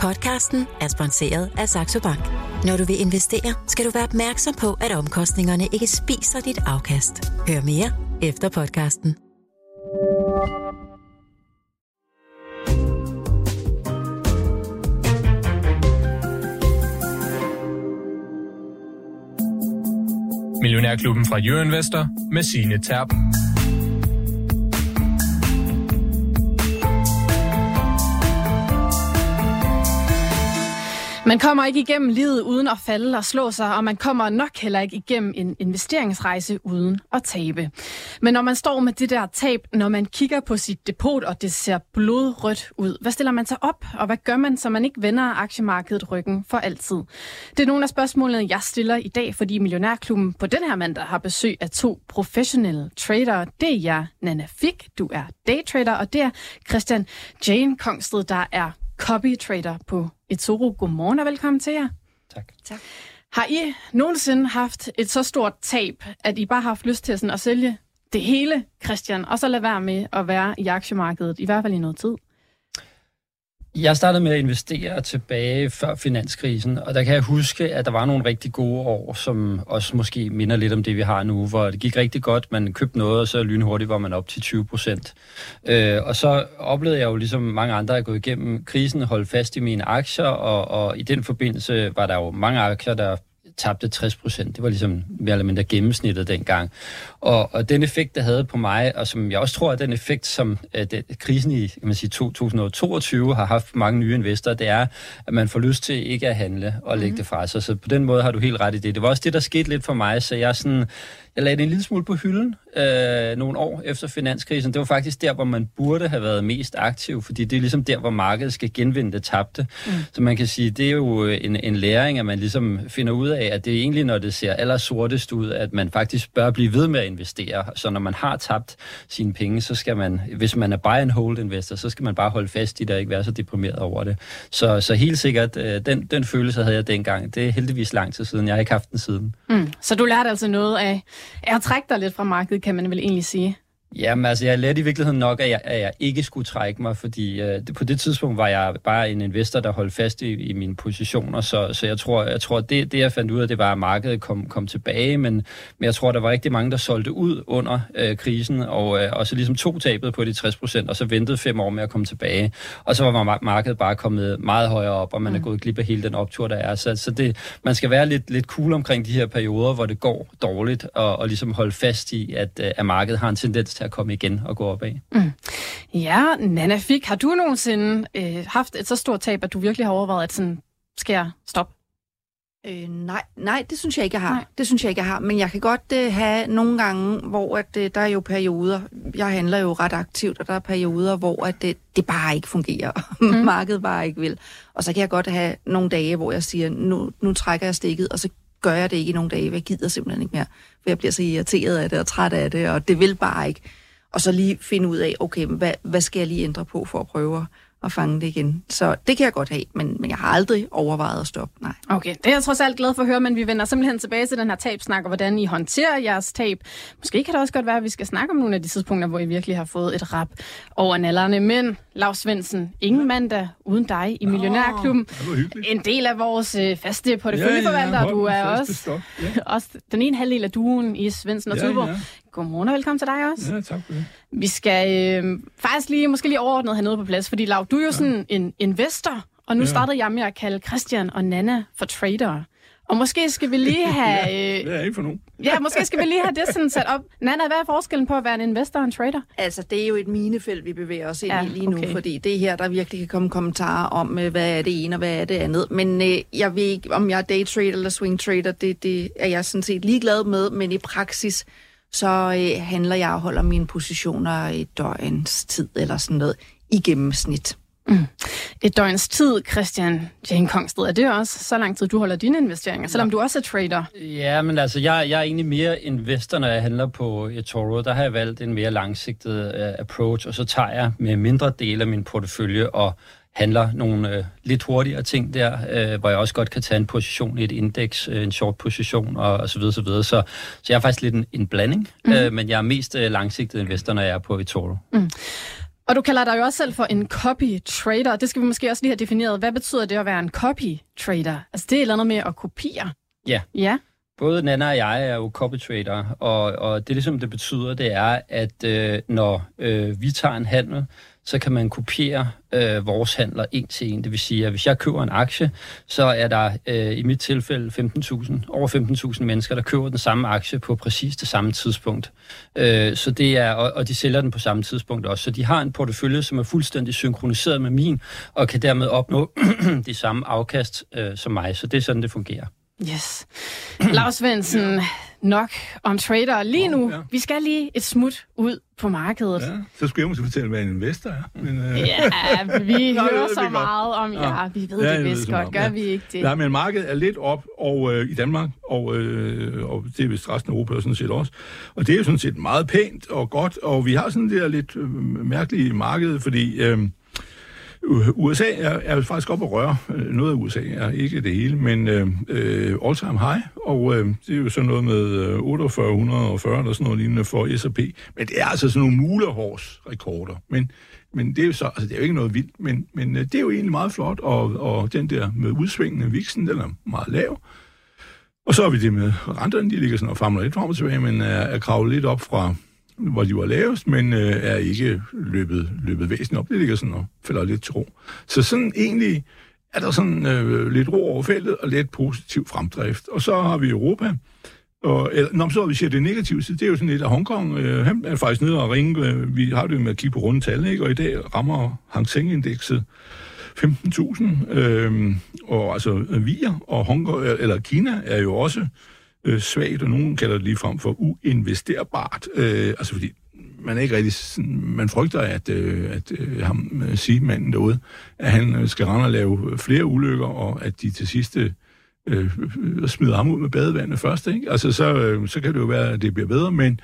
Podcasten er sponsoreret af Saxo Bank. Når du vil investere, skal du være opmærksom på, at omkostningerne ikke spiser dit afkast. Hør mere efter podcasten. Millionærklubben fra Jyske Invest med Signe Terp. Man kommer ikke igennem livet uden at falde og slå sig, og man kommer nok heller ikke igennem en investeringsrejse uden at tabe. Men når man står med det der tab, når man kigger på sit depot, og det ser blodrødt ud, hvad stiller man sig op, og hvad gør man, så man ikke vender aktiemarkedet ryggen for altid? Det er nogle af spørgsmålene, jeg stiller i dag, fordi Millionærklubben på den her mandag har besøg af to professionelle tradere. Det er jeg, Nanna Fick, du er daytrader, og det er Christian Jain Kongsted, der er copytrader på eToro. Godmorgen og velkommen til jer. Tak. Har I nogensinde haft et så stort tab, at I bare har haft lyst til sådan at sælge det hele, Christian, og så lade være med at være i aktiemarkedet, i hvert fald i noget tid? Jeg startede med at investere tilbage før finanskrisen, og der kan jeg huske, at der var nogle rigtig gode år, som også måske minder lidt om det, vi har nu, hvor det gik rigtig godt, man købte noget, og så lynhurtigt var man op til 20%. Og så oplevede jeg jo ligesom mange andre at gå igennem krisen, holde fast i mine aktier, og i den forbindelse var der jo mange aktier, der tabte 60%. Det var ligesom mere eller mindre gennemsnittet dengang. Og den effekt, det havde på mig, og som jeg også tror, at den effekt, som krisen i 2022 har haft på mange nye investorer, det er, at man får lyst til ikke at handle og lægge det fra sig. Så på den måde har du helt ret i det. Det var også det, der skete lidt for mig, så jeg lagde det en lille smule på hylden nogle år efter finanskrisen. Det var faktisk der, hvor man burde have været mest aktiv, fordi det er ligesom der, hvor markedet skal genvinde det tabte. Så man kan sige, det er jo en læring, at man ligesom finder ud af, at det er egentlig, når det ser allersortest ud, at man faktisk bør blive ved med at investere. Så når man har tabt sine penge, så skal man, hvis man er buy and hold investor, så skal man bare holde fast i det og ikke være så deprimeret over det. Så helt sikkert, den følelse havde jeg dengang. Det er heldigvis lang tid siden. Jeg har ikke haft den siden. Så du lærte altså noget af at trække dig lidt fra markedet, kan man vel egentlig sige? Jamen altså, jeg lærte i virkeligheden nok, at jeg ikke skulle trække mig, fordi på det tidspunkt var jeg bare en investor, der holdt fast i mine positioner, så jeg tror det jeg fandt ud af, det var, at markedet kom tilbage, men jeg tror, der var rigtig mange, der solgte ud under krisen, og så ligesom tog tabet på de 60%, og så ventede 5 år med at komme tilbage, og så var markedet bare kommet meget højere op, og man er gået glip af hele den optur, der er. Så det, man skal være lidt cool omkring de her perioder, hvor det går dårligt, og ligesom holde fast i, at markedet har en tendens til at komme igen og gå opad. Ja, Nanna Fick, har du nogensinde haft et så stort tab, at du virkelig har overvejet, at sådan, skal jeg stoppe? Nej, det synes jeg ikke, jeg har. Men jeg kan godt have nogle gange, hvor at, der er jo perioder, jeg handler jo ret aktivt, og der er perioder, hvor at, det bare ikke fungerer. Markedet bare ikke vil. Og så kan jeg godt have nogle dage, hvor jeg siger, nu trækker jeg stikket, og så gør jeg det ikke i nogle dage, jeg gider simpelthen ikke mere, for jeg bliver så irriteret af det og træt af det, og det vil bare ikke. Og så lige finde ud af, okay, hvad skal jeg lige ændre på for at prøve at fange det igen? Så det kan jeg godt have, men jeg har aldrig overvejet at stoppe, nej. Okay, det er jeg trods alt glad for at høre, men vi vender simpelthen tilbage til den her tabsnak, og hvordan I håndterer jeres tab. Måske kan det også godt være, at vi skal snakke om nogle af de tidspunkter, hvor I virkelig har fået et rap over nallerne. Men Lau Svendsen, ingen mandag uden dig i Millionærklubben. En del af vores faste porteføljeforvalter, og du er også den ene halvdel af duen i Svendsen og Tuborg. Godmorgen og velkommen til dig også. Ja, tak for det. Vi skal faktisk måske lige overordnet have noget på plads, fordi Lau, du er jo sådan en investor, og nu startede jeg med at kalde Christian og Nanna for tradere. Og måske skal vi lige have... det er ikke for nogen. Ja, måske skal vi lige have det sådan sat op. Nanna, hvad er forskellen på at være en investor og en trader? Altså, det er jo et minefelt, vi bevæger os ind i lige nu, fordi det er her, der virkelig kan komme kommentarer om, hvad er det ene og hvad er det andet. Men jeg ved ikke, om jeg er daytrader eller swingtrader, det er jeg sådan set ligeglad med, men i praksis... så handler jeg og holder mine positioner i døgnets tid, eller sådan noget, i gennemsnit. Et døgns tid, Christian Jain Kongsted, er det også så lang tid, du holder dine investeringer, selvom du også er trader? Ja, men altså, jeg er egentlig mere investor, når jeg handler på eToro. Der har jeg valgt en mere langsigtet approach, og så tager jeg med mindre dele af min portefølje og handler nogle lidt hurtigere ting der, hvor jeg også godt kan tage en position i et indeks, en short position og så videre, så videre. Så jeg er faktisk lidt en blanding, men jeg er mest langsigtet investor, når jeg er på eToro. Og du kalder dig jo også selv for en copy trader. Det skal vi måske også lige have defineret. Hvad betyder det at være en copy trader? Altså det er et eller andet med at kopiere. Ja. Ja. Både Nanna og jeg er jo copy trader, og det ligesom det betyder, det er, at når vi tager en handel, så kan man kopiere vores handler en til en. Det vil sige, at hvis jeg køber en aktie, så er der i mit tilfælde over 15.000 mennesker, der køber den samme aktie på præcis det samme tidspunkt. Så det er, og de sælger den på samme tidspunkt også. Så de har en portefølje, som er fuldstændig synkroniseret med min, og kan dermed opnå de samme afkast som mig. Så det er sådan, det fungerer. Yes. Lau Svendsen, ja. Nok om trader lige nu. Ja. Vi skal lige et smut ud på markedet. Ja, så skulle jeg måske fortælle, hvad en investor er. Men, ja, vi hører så meget om jer. Ja, vi ved det vist godt. Gør vi ikke det? Nej, men markedet er lidt op i Danmark, og det er vist resten af Europa sådan set også. Og det er jo sådan set meget pænt og godt, og vi har sådan det der lidt mærkelige marked, fordi... USA er faktisk op at røre. Noget af USA er ikke det hele, men all-time high, og det er jo sådan noget med 4840 eller sådan noget lignende for S&P. Men det er altså sådan nogle mulehårsrekorder. Men det er jo så, altså det er jo ikke noget vildt, men det er jo egentlig meget flot, og den der med udsvingende viksen, den er meget lav. Og så har vi det med renterne, de ligger sådan og famler lidt frem og tilbage, men er kravlet lidt op fra... hvor de var lavest, men er ikke løbet væsentligt op. Det ligger sådan og falder lidt til ro. Så sådan egentlig er der sådan lidt ro over feltet og lidt positiv fremdrift. Og så har vi Europa. Så har vi set det negative side. Det er jo sådan lidt af Hongkong. Han er faktisk nede og ringe. Vi har det jo med at kigge på runde tal, ikke? Og i dag rammer Hang Seng-indekset 15.000. Og altså Vier og Hongkong, eller Kina er jo også... svagt, og nogen kalder det ligefrem for uinvesterbart. Altså fordi man er ikke rigtig sådan, man frygter, at ham sidemanden derude, at han skal rende og lave flere ulykker, og at de til sidst smider ham ud med badevandet først, ikke? Altså så kan det jo være, at det bliver bedre, men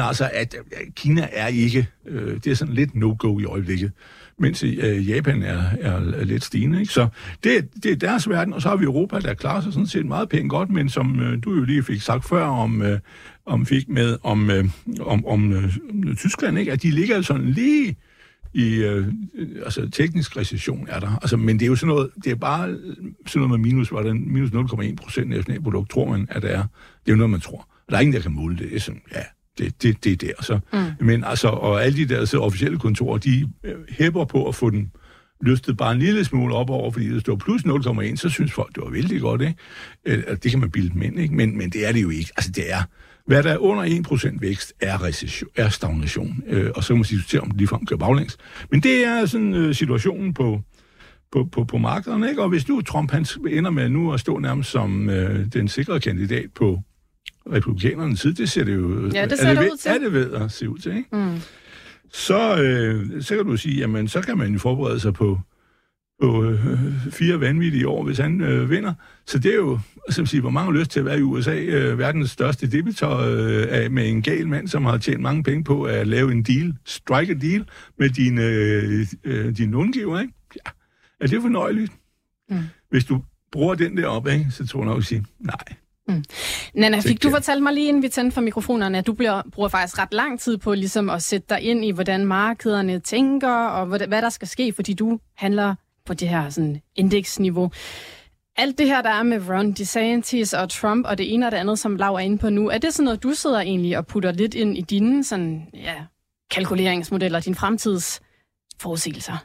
altså, at Kina er ikke, det er sådan lidt no-go i øjeblikket, mens Japan er lidt stigende, ikke? Så det er deres verden, og så har vi Europa, der klarer sig sådan set meget pænt godt, men som du jo lige fik sagt før Tyskland, ikke? At de ligger sådan lige i altså teknisk recession er der. Altså, men det er jo sådan noget, det er bare sådan noget med minus 0,1% nationalprodukt, tror man, at det er. Det er jo noget, man tror. Og der er ingen, der kan måle det. Det er sådan, ja, det er der. Så. Mm. Men altså, og alle de der så officielle kontorer, de hæpper på at få den løftet bare en lille smule op over, fordi det står plus 0,1, så synes folk, det var vældig godt, ikke? Det kan man bilde dem ind, ikke? Men det er det jo ikke. Altså, det er... Hvad der er under 1% vækst, er recession, er stagnation. Og så kan man diskutere, om det ligefrem kører baglæns. Men det er sådan situationen på markederne, ikke? Og hvis nu Trump, han ender med nu at stå nærmest som den sikre kandidat på republikanernes side, det ser det jo... Ja, det ser det ud til. Er det ved at se ud til, ikke? Mm. Så kan du sige, jamen, så kan man jo forberede sig på 4 vanvittige år, hvis han vinder. Så det er jo, som siger, hvor mange har lyst til at være i USA, verdens største debitor med en gal mand, som har tjent mange penge på at lave en deal, strike a deal, med din långiver, ikke? Ja. Er det fornøjeligt? Mm. Hvis du bruger den der op, ikke, så tror jeg nok at sige, nej. Mm. Nanna Fick, du fortalte mig lige inden vi tændte for mikrofonerne, at du bruger faktisk ret lang tid på ligesom at sætte dig ind i, hvordan markederne tænker, og hvad der skal ske, fordi du handler på det her sådan indeksniveau. Alt det her, der er med Ron DeSantis og Trump og det ene og det andet, som Lau er inde på nu, er det sådan noget, du sidder egentlig og putter lidt ind i dine sådan, ja, kalkuleringsmodeller, dine fremtidsforudsigelser?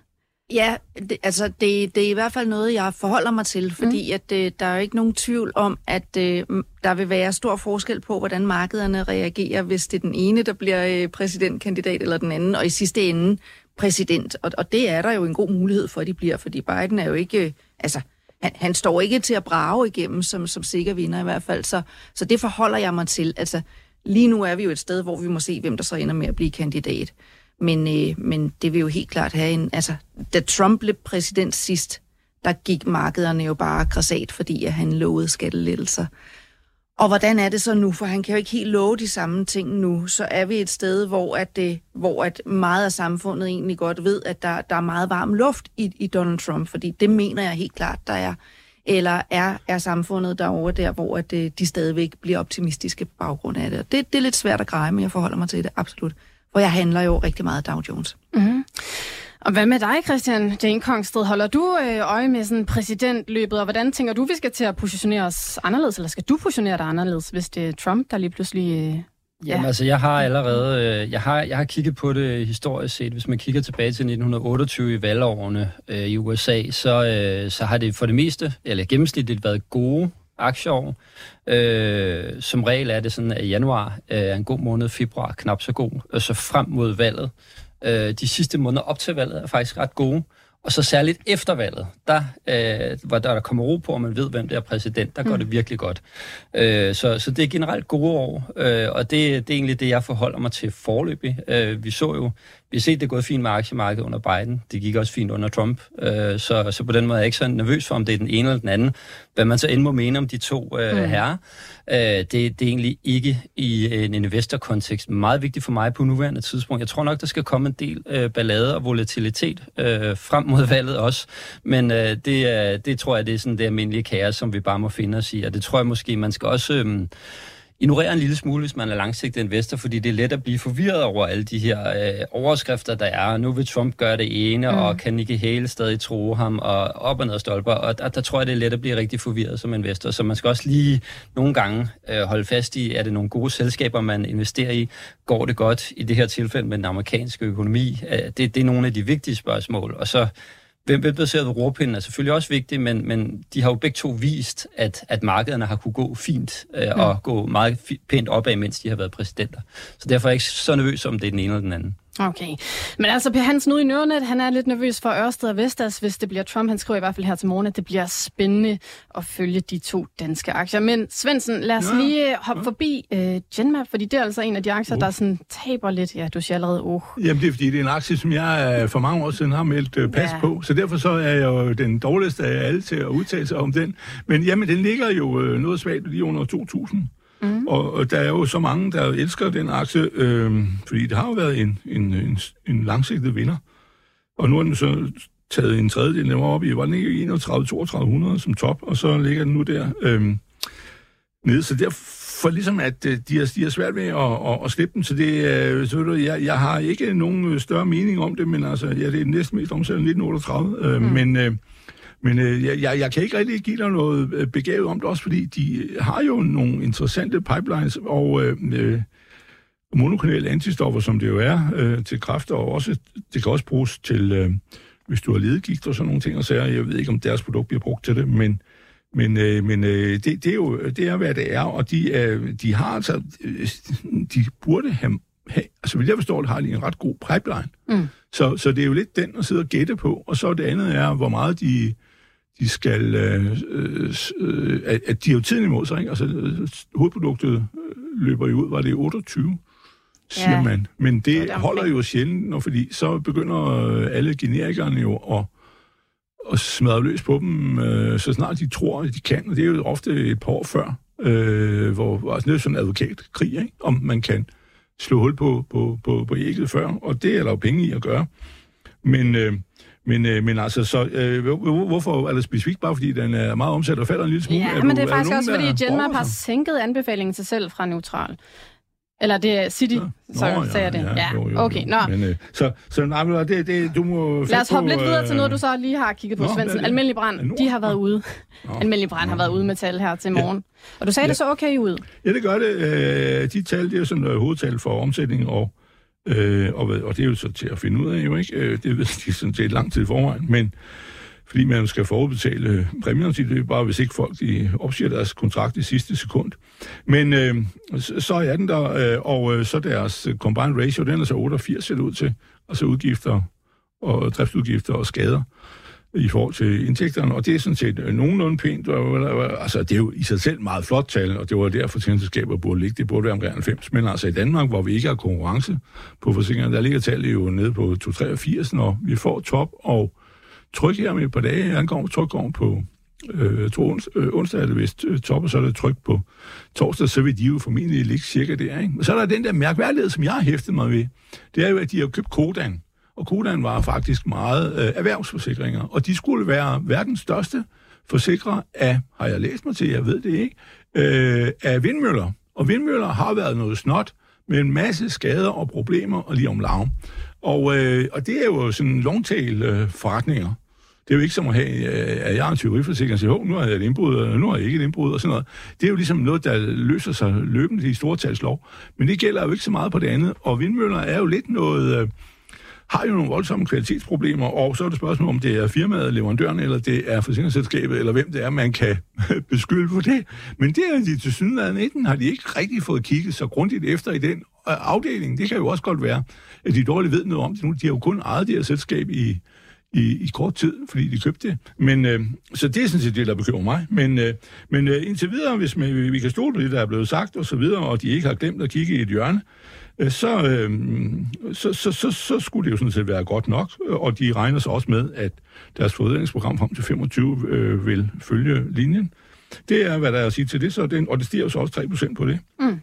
Ja, det er i hvert fald noget, jeg forholder mig til, fordi at, der er jo ikke nogen tvivl om, at der vil være stor forskel på, hvordan markederne reagerer, hvis det er den ene, der bliver præsidentkandidat, eller den anden, og i sidste ende præsident. Og det er der jo en god mulighed for, at de bliver, fordi Biden er jo ikke... Altså, han står ikke til at brage igennem som sikker vinder i hvert fald, så det forholder jeg mig til. Altså, lige nu er vi jo et sted, hvor vi må se, hvem der så ender med at blive kandidat. Men det vil jo helt klart have en... Altså, da Trump blev præsident sidst, der gik markederne jo bare grassat, fordi at han lovede skattelettelser. Og hvordan er det så nu? For han kan jo ikke helt love de samme ting nu. Så er vi et sted, hvor meget af samfundet egentlig godt ved, at der er meget varm luft i Donald Trump, fordi det mener jeg helt klart, der er. Eller er samfundet derovre der, hvor at, de stadigvæk bliver optimistiske på baggrund af det. Og det er lidt svært at greje, men jeg forholder mig til det absolut. Og jeg handler jo rigtig meget Dow Jones. Mm. Og hvad med dig, Christian Jain Kongsted? Holder du øje med sådan præsidentløbet, og hvordan tænker du, vi skal til at positionere os anderledes, eller skal du positionere dig anderledes, hvis det er Trump, der lige pludselig... Jamen altså, jeg har allerede, jeg har kigget på det historisk set. Hvis man kigger tilbage til 1928 i valgårene i USA, så har det for det meste, eller gennemsnitligt, været gode aktieår. Som regel er det sådan, at januar er en god måned, februar knap så god, og så frem mod valget. De sidste måneder op til valget er faktisk ret gode, og så særligt efter valget, hvor der kommer ro på, og man ved, hvem der er præsident, der går det virkelig godt. Så det er generelt gode år, og det er egentlig det, jeg forholder mig til forløbig. Vi har set det gået fint med aktiemarkedet under Biden, det gik også fint under Trump, så på den måde er jeg ikke så nervøs for, om det er den ene eller den anden. Hvad man så end må mene om de to herrer, det er egentlig ikke i en investorkontekst meget vigtigt for mig på nuværende tidspunkt. Jeg tror nok, der skal komme en del ballade og volatilitet frem mod valget også, men det tror jeg, det er sådan det almindelige kaos, som vi bare må finde os i, og det tror jeg måske, man skal også... ignorerer en lille smule, hvis man er langsigtet investor, fordi det er let at blive forvirret over alle de her overskrifter, der er. Nu vil Trump gøre det ene, og kan Nikki Haley stadig tro ham, og op og ned stolper. Og der tror jeg, det er let at blive rigtig forvirret som investor. Så man skal også lige nogle gange holde fast i, er det nogle gode selskaber, man investerer i? Går det godt i det her tilfælde med den amerikanske økonomi? Det er nogle af de vigtige spørgsmål. Og så... Hvem baseret ved rorpinden er selvfølgelig også vigtigt, men de har jo begge to vist, at markederne har kunne gå fint og gå meget pænt opad, mens de har været præsidenter. Så derfor er jeg ikke så nervøs om, det er den ene eller den anden. Okay. Men altså Per Hansen ude i Nordnet, han er lidt nervøs for Ørsted og Vestas, hvis det bliver Trump. Han skriver i hvert fald her til morgen, at det bliver spændende at følge de to danske aktier. Men Svendsen, lad os lige hoppe forbi Genmab, fordi det er altså en af de aktier, der sådan taber lidt. Ja, du siger allerede Jamen det er fordi, det er en aktie, som jeg for mange år siden har meldt pas på, så derfor så er jeg jo den dårligste af alle til at udtale sig om den. Men jamen, den ligger jo noget svagt lige under 2.000. Mm. Og der er jo så mange, der elsker den aktie, fordi det har jo været en langsigtet vinder. Og nu har den så taget en tredjedel, den var op i, var den ikke 31-3200 som top, og så ligger den nu der nede. Så derfor ligesom, at de har svært ved at slippe den, så det jeg har ikke nogen større mening om det, men altså, ja, det er næsten mest omsættet 1938, Men jeg kan ikke rigtig give dig noget begavet om det også, fordi de har jo nogle interessante pipelines og monoklonale antistoffer, som det jo er, til kræft, og også, det kan også bruges til, hvis du har ledegigt og sådan nogle ting, og så jeg ved ikke, om deres produkt bliver brugt til det, men det er jo, hvad det er, og de har altså, de burde have, altså vil jeg forstå, har de en ret god pipeline. Mm. Så det er jo lidt den at sidde og gætte på, og så det andet er, hvor meget de skal... at de er jo tiden imod sig, ikke? Altså, hovedproduktet løber jo ud, var det 28, siger man. Men det holder jo sjældent, fordi så begynder alle generikerne jo at smadre løs på dem, så snart de tror, at de kan. Og det er jo ofte et par år før, hvor altså, det er sådan en advokatkrig, ikke? Om man kan slå hul på ægget før, og det er der jo penge i at gøre. Men altså, så hvorfor er det specifikt? Bare fordi den er meget omsat og falder en lille smule? Ja, men det er faktisk også, fordi Genmab har sænket anbefalingen til selv fra neutral. Eller det er City, sagde jeg det. Ja, okay, nå. Men nej, det, du må... Lad os hoppe lidt videre til noget, du så lige har kigget på, Svendsen. Almindelig Brand, de har været ude. Almindelig Brand har været ude med tal her til morgen. Og du sagde det så okay ud? Ja, det gør det. De tal, det er sådan hovedtal for omsætning, og det er jo så til at finde ud af, jo ikke? Det ved de sådan set lang tid forvejen, men fordi man skal forudbetale præmierne til det, bare hvis ikke folk opsiger deres kontrakt i sidste sekund. Men så er den der, og så deres combined ratio, den er så 88 set ud til, altså udgifter og driftsudgifter og skader i forhold til indtægterne, og det er sådan set nogenlunde pænt, altså det er jo i sig selv meget flot tal, og det var derfor forsikringsselskaber burde ligge, det burde være omkring 90, men altså i Danmark, hvor vi ikke har konkurrence på forsikringerne, der ligger tallet jo nede på 283, når vi får top, og Tryg her med et par dage, han går Tryg på onsdag, eller hvis topper, så er det Tryg på torsdag, så vil de jo formentlig ligge cirka der, ikke? Og så er der den der mærkværdighed, som jeg har hæftet mig ved, det er jo, at de har købt Kodan, og Kodan var faktisk meget erhvervsforsikringer, og de skulle være verdens største forsikrer af, har jeg læst mig til, jeg ved det ikke, af vindmøller, og vindmøller har været noget snot, med en masse skader og problemer og lige om larm. Og det er jo sådan long-tail-forretninger. Det er jo ikke som at have, at jeg er en tyveriforsikring og siger, nu har jeg et indbrud, og nu har jeg ikke et indbrud, og sådan noget. Det er jo ligesom noget, der løser sig løbende i stortalslov. Men det gælder jo ikke så meget på det andet. Og vindmøller er jo lidt noget... har jo nogle voldsomme kvalitetsproblemer, og så er det spørgsmål, om det er firmaet, leverandøren, eller det er forsikringsselskabet, eller hvem det er, man kan beskylde for det. Men det er de til sydenlande, enten har de ikke rigtig fået kigget så grundigt efter i den afdeling. Det kan jo også godt være, at de dårligt ved noget om det nu. De har jo kun ejet det her selskab i kort tid, fordi de købte det. Men, så det er sådan set det, der bekymrer mig. Men indtil videre, hvis vi kan stole på det, der er blevet sagt, og så videre, og de ikke har glemt at kigge i et hjørne, så skulle det jo sådan set være godt nok, og de regner sig også med, at deres forbedringsprogram frem til 25 vil følge linjen. Det er, hvad der er at sige til det, og det stiger jo så også 3% på det. Mm.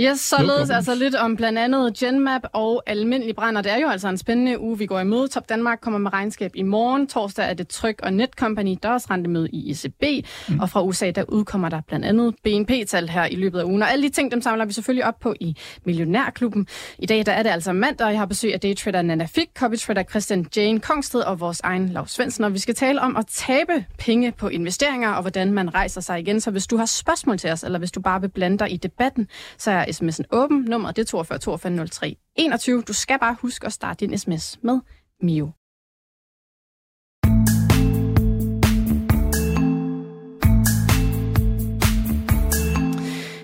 Yes, således altså lidt om blandt andet Genmab og almindelig brænder. Det er jo altså en spændende uge, vi går imod. Top Danmark kommer med regnskab i morgen. Torsdag er det Tryg og Netcompany, der er også rentemøde i ECB. Mm. Og fra USA, der udkommer der blandt andet BNP-tal her i løbet af ugen. Og alle de ting, dem samler vi selvfølgelig op på i Millionærklubben. I dag, der er det altså mandag, og jeg har besøg af daytrader Nanna Fick, copytrader Christian Jain Kongsted og vores egen Lau Svendsen. Og vi skal tale om at tabe penge på investeringer og hvordan man rejser sig igen. Så hvis du har spørgsmål til os, eller hvis du bare vil blande dig i debatten, så er sms'en åben. Nummeret det er 42 42 03 21. Du skal bare huske at starte din sms med Mio.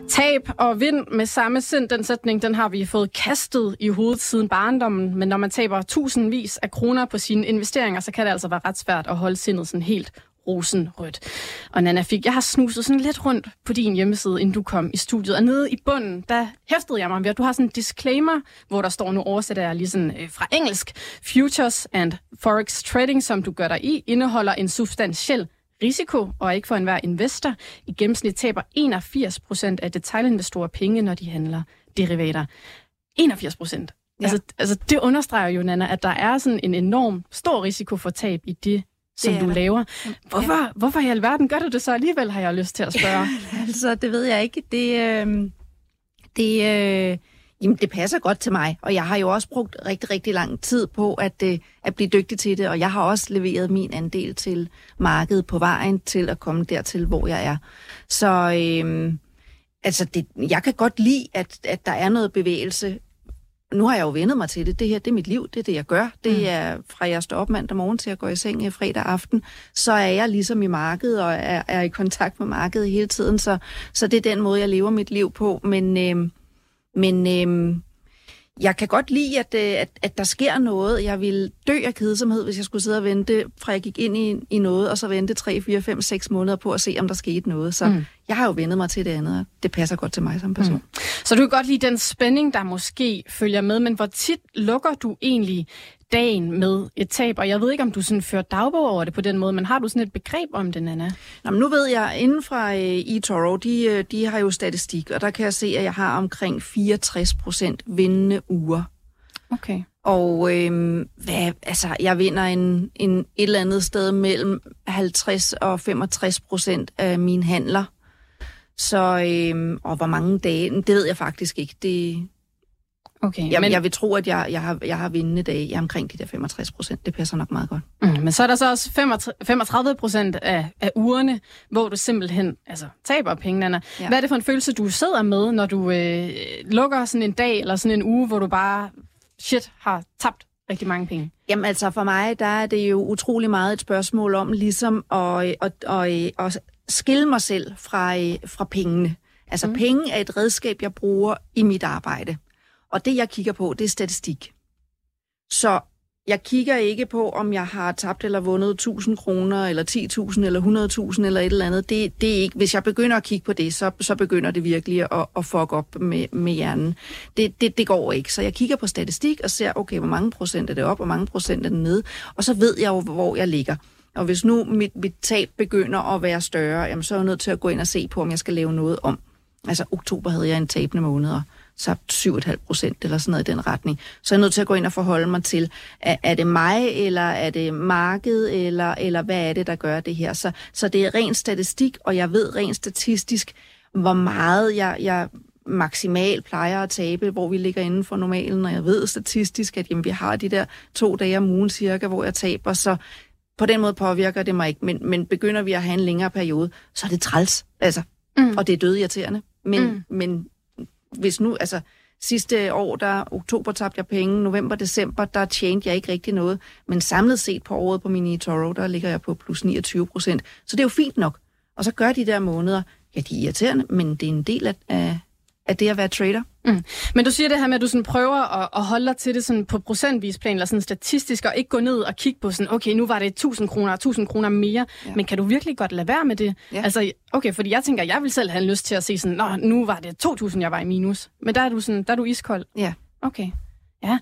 Tab og vind med samme sind, den sætning, den har vi fået kastet i hovedet siden barndommen. Men når man taber tusindvis af kroner på sine investeringer, så kan det altså være ret svært at holde sindet sådan helt rosenrødt. Og Nanna Fick, jeg har snuset sådan lidt rundt på din hjemmeside, inden du kom i studiet. Og nede i bunden, der hæftede jeg mig ved, at du har sådan en disclaimer, hvor der står, nu oversætter jeg lige sådan fra engelsk. Futures and forex trading, som du gør dig i, indeholder en substantiel risiko, og ikke for enhver investor. I gennemsnit taber 81% af detailinvestorer penge, når de handler derivater. 81%. Ja. Altså, det understreger jo, Nanna, at der er sådan en enorm stor risiko for tab i det, som du laver. Hvorfor i alverden gør du det så alligevel, har jeg lyst til at spørge? Altså, det ved jeg ikke. Jamen, det passer godt til mig, og jeg har jo også brugt rigtig, rigtig lang tid på at blive dygtig til det, og jeg har også leveret min andel til markedet på vejen til at komme dertil, hvor jeg er. Så jeg kan godt lide, at der er noget bevægelse. Nu har jeg jo vendet mig til det. Det her, det er mit liv. Det er det, jeg gør. Det er fra jeg står op mandag morgen til jeg går i seng fredag aften. Så er jeg ligesom i markedet og er i kontakt med markedet hele tiden. Så det er den måde, jeg lever mit liv på. Men jeg kan godt lide, at der sker noget. Jeg ville dø af kedsomhed, hvis jeg skulle sidde og vente, fra jeg gik ind i noget, og så vente 3, 4, 5, 6 måneder på at se, om der skete noget. Så jeg har jo vendet mig til det andet, og det passer godt til mig som person. Mm. Så du kan godt lide den spænding, der måske følger med, men hvor tit lukker du egentlig dagen med et tab? Og jeg ved ikke, om du sådan fører dagbog over det på den måde, men har du sådan et begreb om det, Nanna? Nå, men nu ved jeg, inden fra eToro, de har jo statistik, og der kan jeg se, at jeg har omkring 64% vindende uger. Okay. Og jeg vinder en et eller andet sted mellem 50 og 65% af mine handler. Så, og hvor mange dage, det ved jeg faktisk ikke, det... Okay, men jeg vil tro, at jeg har vindende dage omkring de der 65%. Det passer nok meget godt. Men så er der så også 35% af ugerne, hvor du simpelthen taber penge, Nanna. Ja. Hvad er det for en følelse, du sidder med, når du lukker sådan en dag eller sådan en uge, hvor du bare har tabt rigtig mange penge? Jamen altså for mig, der er det jo utrolig meget et spørgsmål om ligesom at skille mig selv fra pengene. Altså penge er et redskab, jeg bruger i mit arbejde. Og det, jeg kigger på, det er statistik. Så jeg kigger ikke på, om jeg har tabt eller vundet 1.000 kroner, eller 10.000, eller 100.000, eller et eller andet. Det er ikke. Hvis jeg begynder at kigge på det, så begynder det virkelig at fuck op med hjernen. Det går ikke. Så jeg kigger på statistik og ser, okay, hvor mange procent er det op, hvor mange procent er det nede, og så ved jeg jo, hvor jeg ligger. Og hvis nu mit tab begynder at være større, jamen, så er jeg nødt til at gå ind og se på, om jeg skal lave noget om. Altså, oktober havde jeg en tabende måned, og tabt 7,5% eller sådan noget i den retning. Så er jeg nødt til at gå ind og forholde mig til, er det mig, eller er det markedet, eller hvad er det, der gør det her? Så det er ren statistik, og jeg ved rent statistisk, hvor meget jeg maksimalt plejer at tabe, hvor vi ligger inden for normalen, og jeg ved statistisk, at jamen, vi har de der 2 dage om ugen cirka, hvor jeg taber, så på den måde påvirker det mig ikke, men begynder vi at have en længere periode, så er det træls, altså, og det er dødirriterende. Men hvis nu, altså sidste år, der oktober tabte jeg penge, november, december, der tjente jeg ikke rigtig noget, men samlet set på året på min eToro, der ligger jeg på plus 29%, så det er jo fint nok. Og så gør de der måneder, ja, de er irriterende, men det er en del af det at være trader. Men du siger det her med, at du sådan prøver at holde dig til det sådan på procentvisplan, eller sådan statistisk, og ikke gå ned og kigge på sådan, okay, nu var det 1000 kroner og 1000 kroner mere, ja. Men kan du virkelig godt lade være med det? Ja. Altså, okay, fordi jeg tænker, jeg vil selv have lyst til at se sådan, nå, nu var det 2000, jeg var i minus. Men der er du sådan, der er du iskold. Ja. Okay. Ja.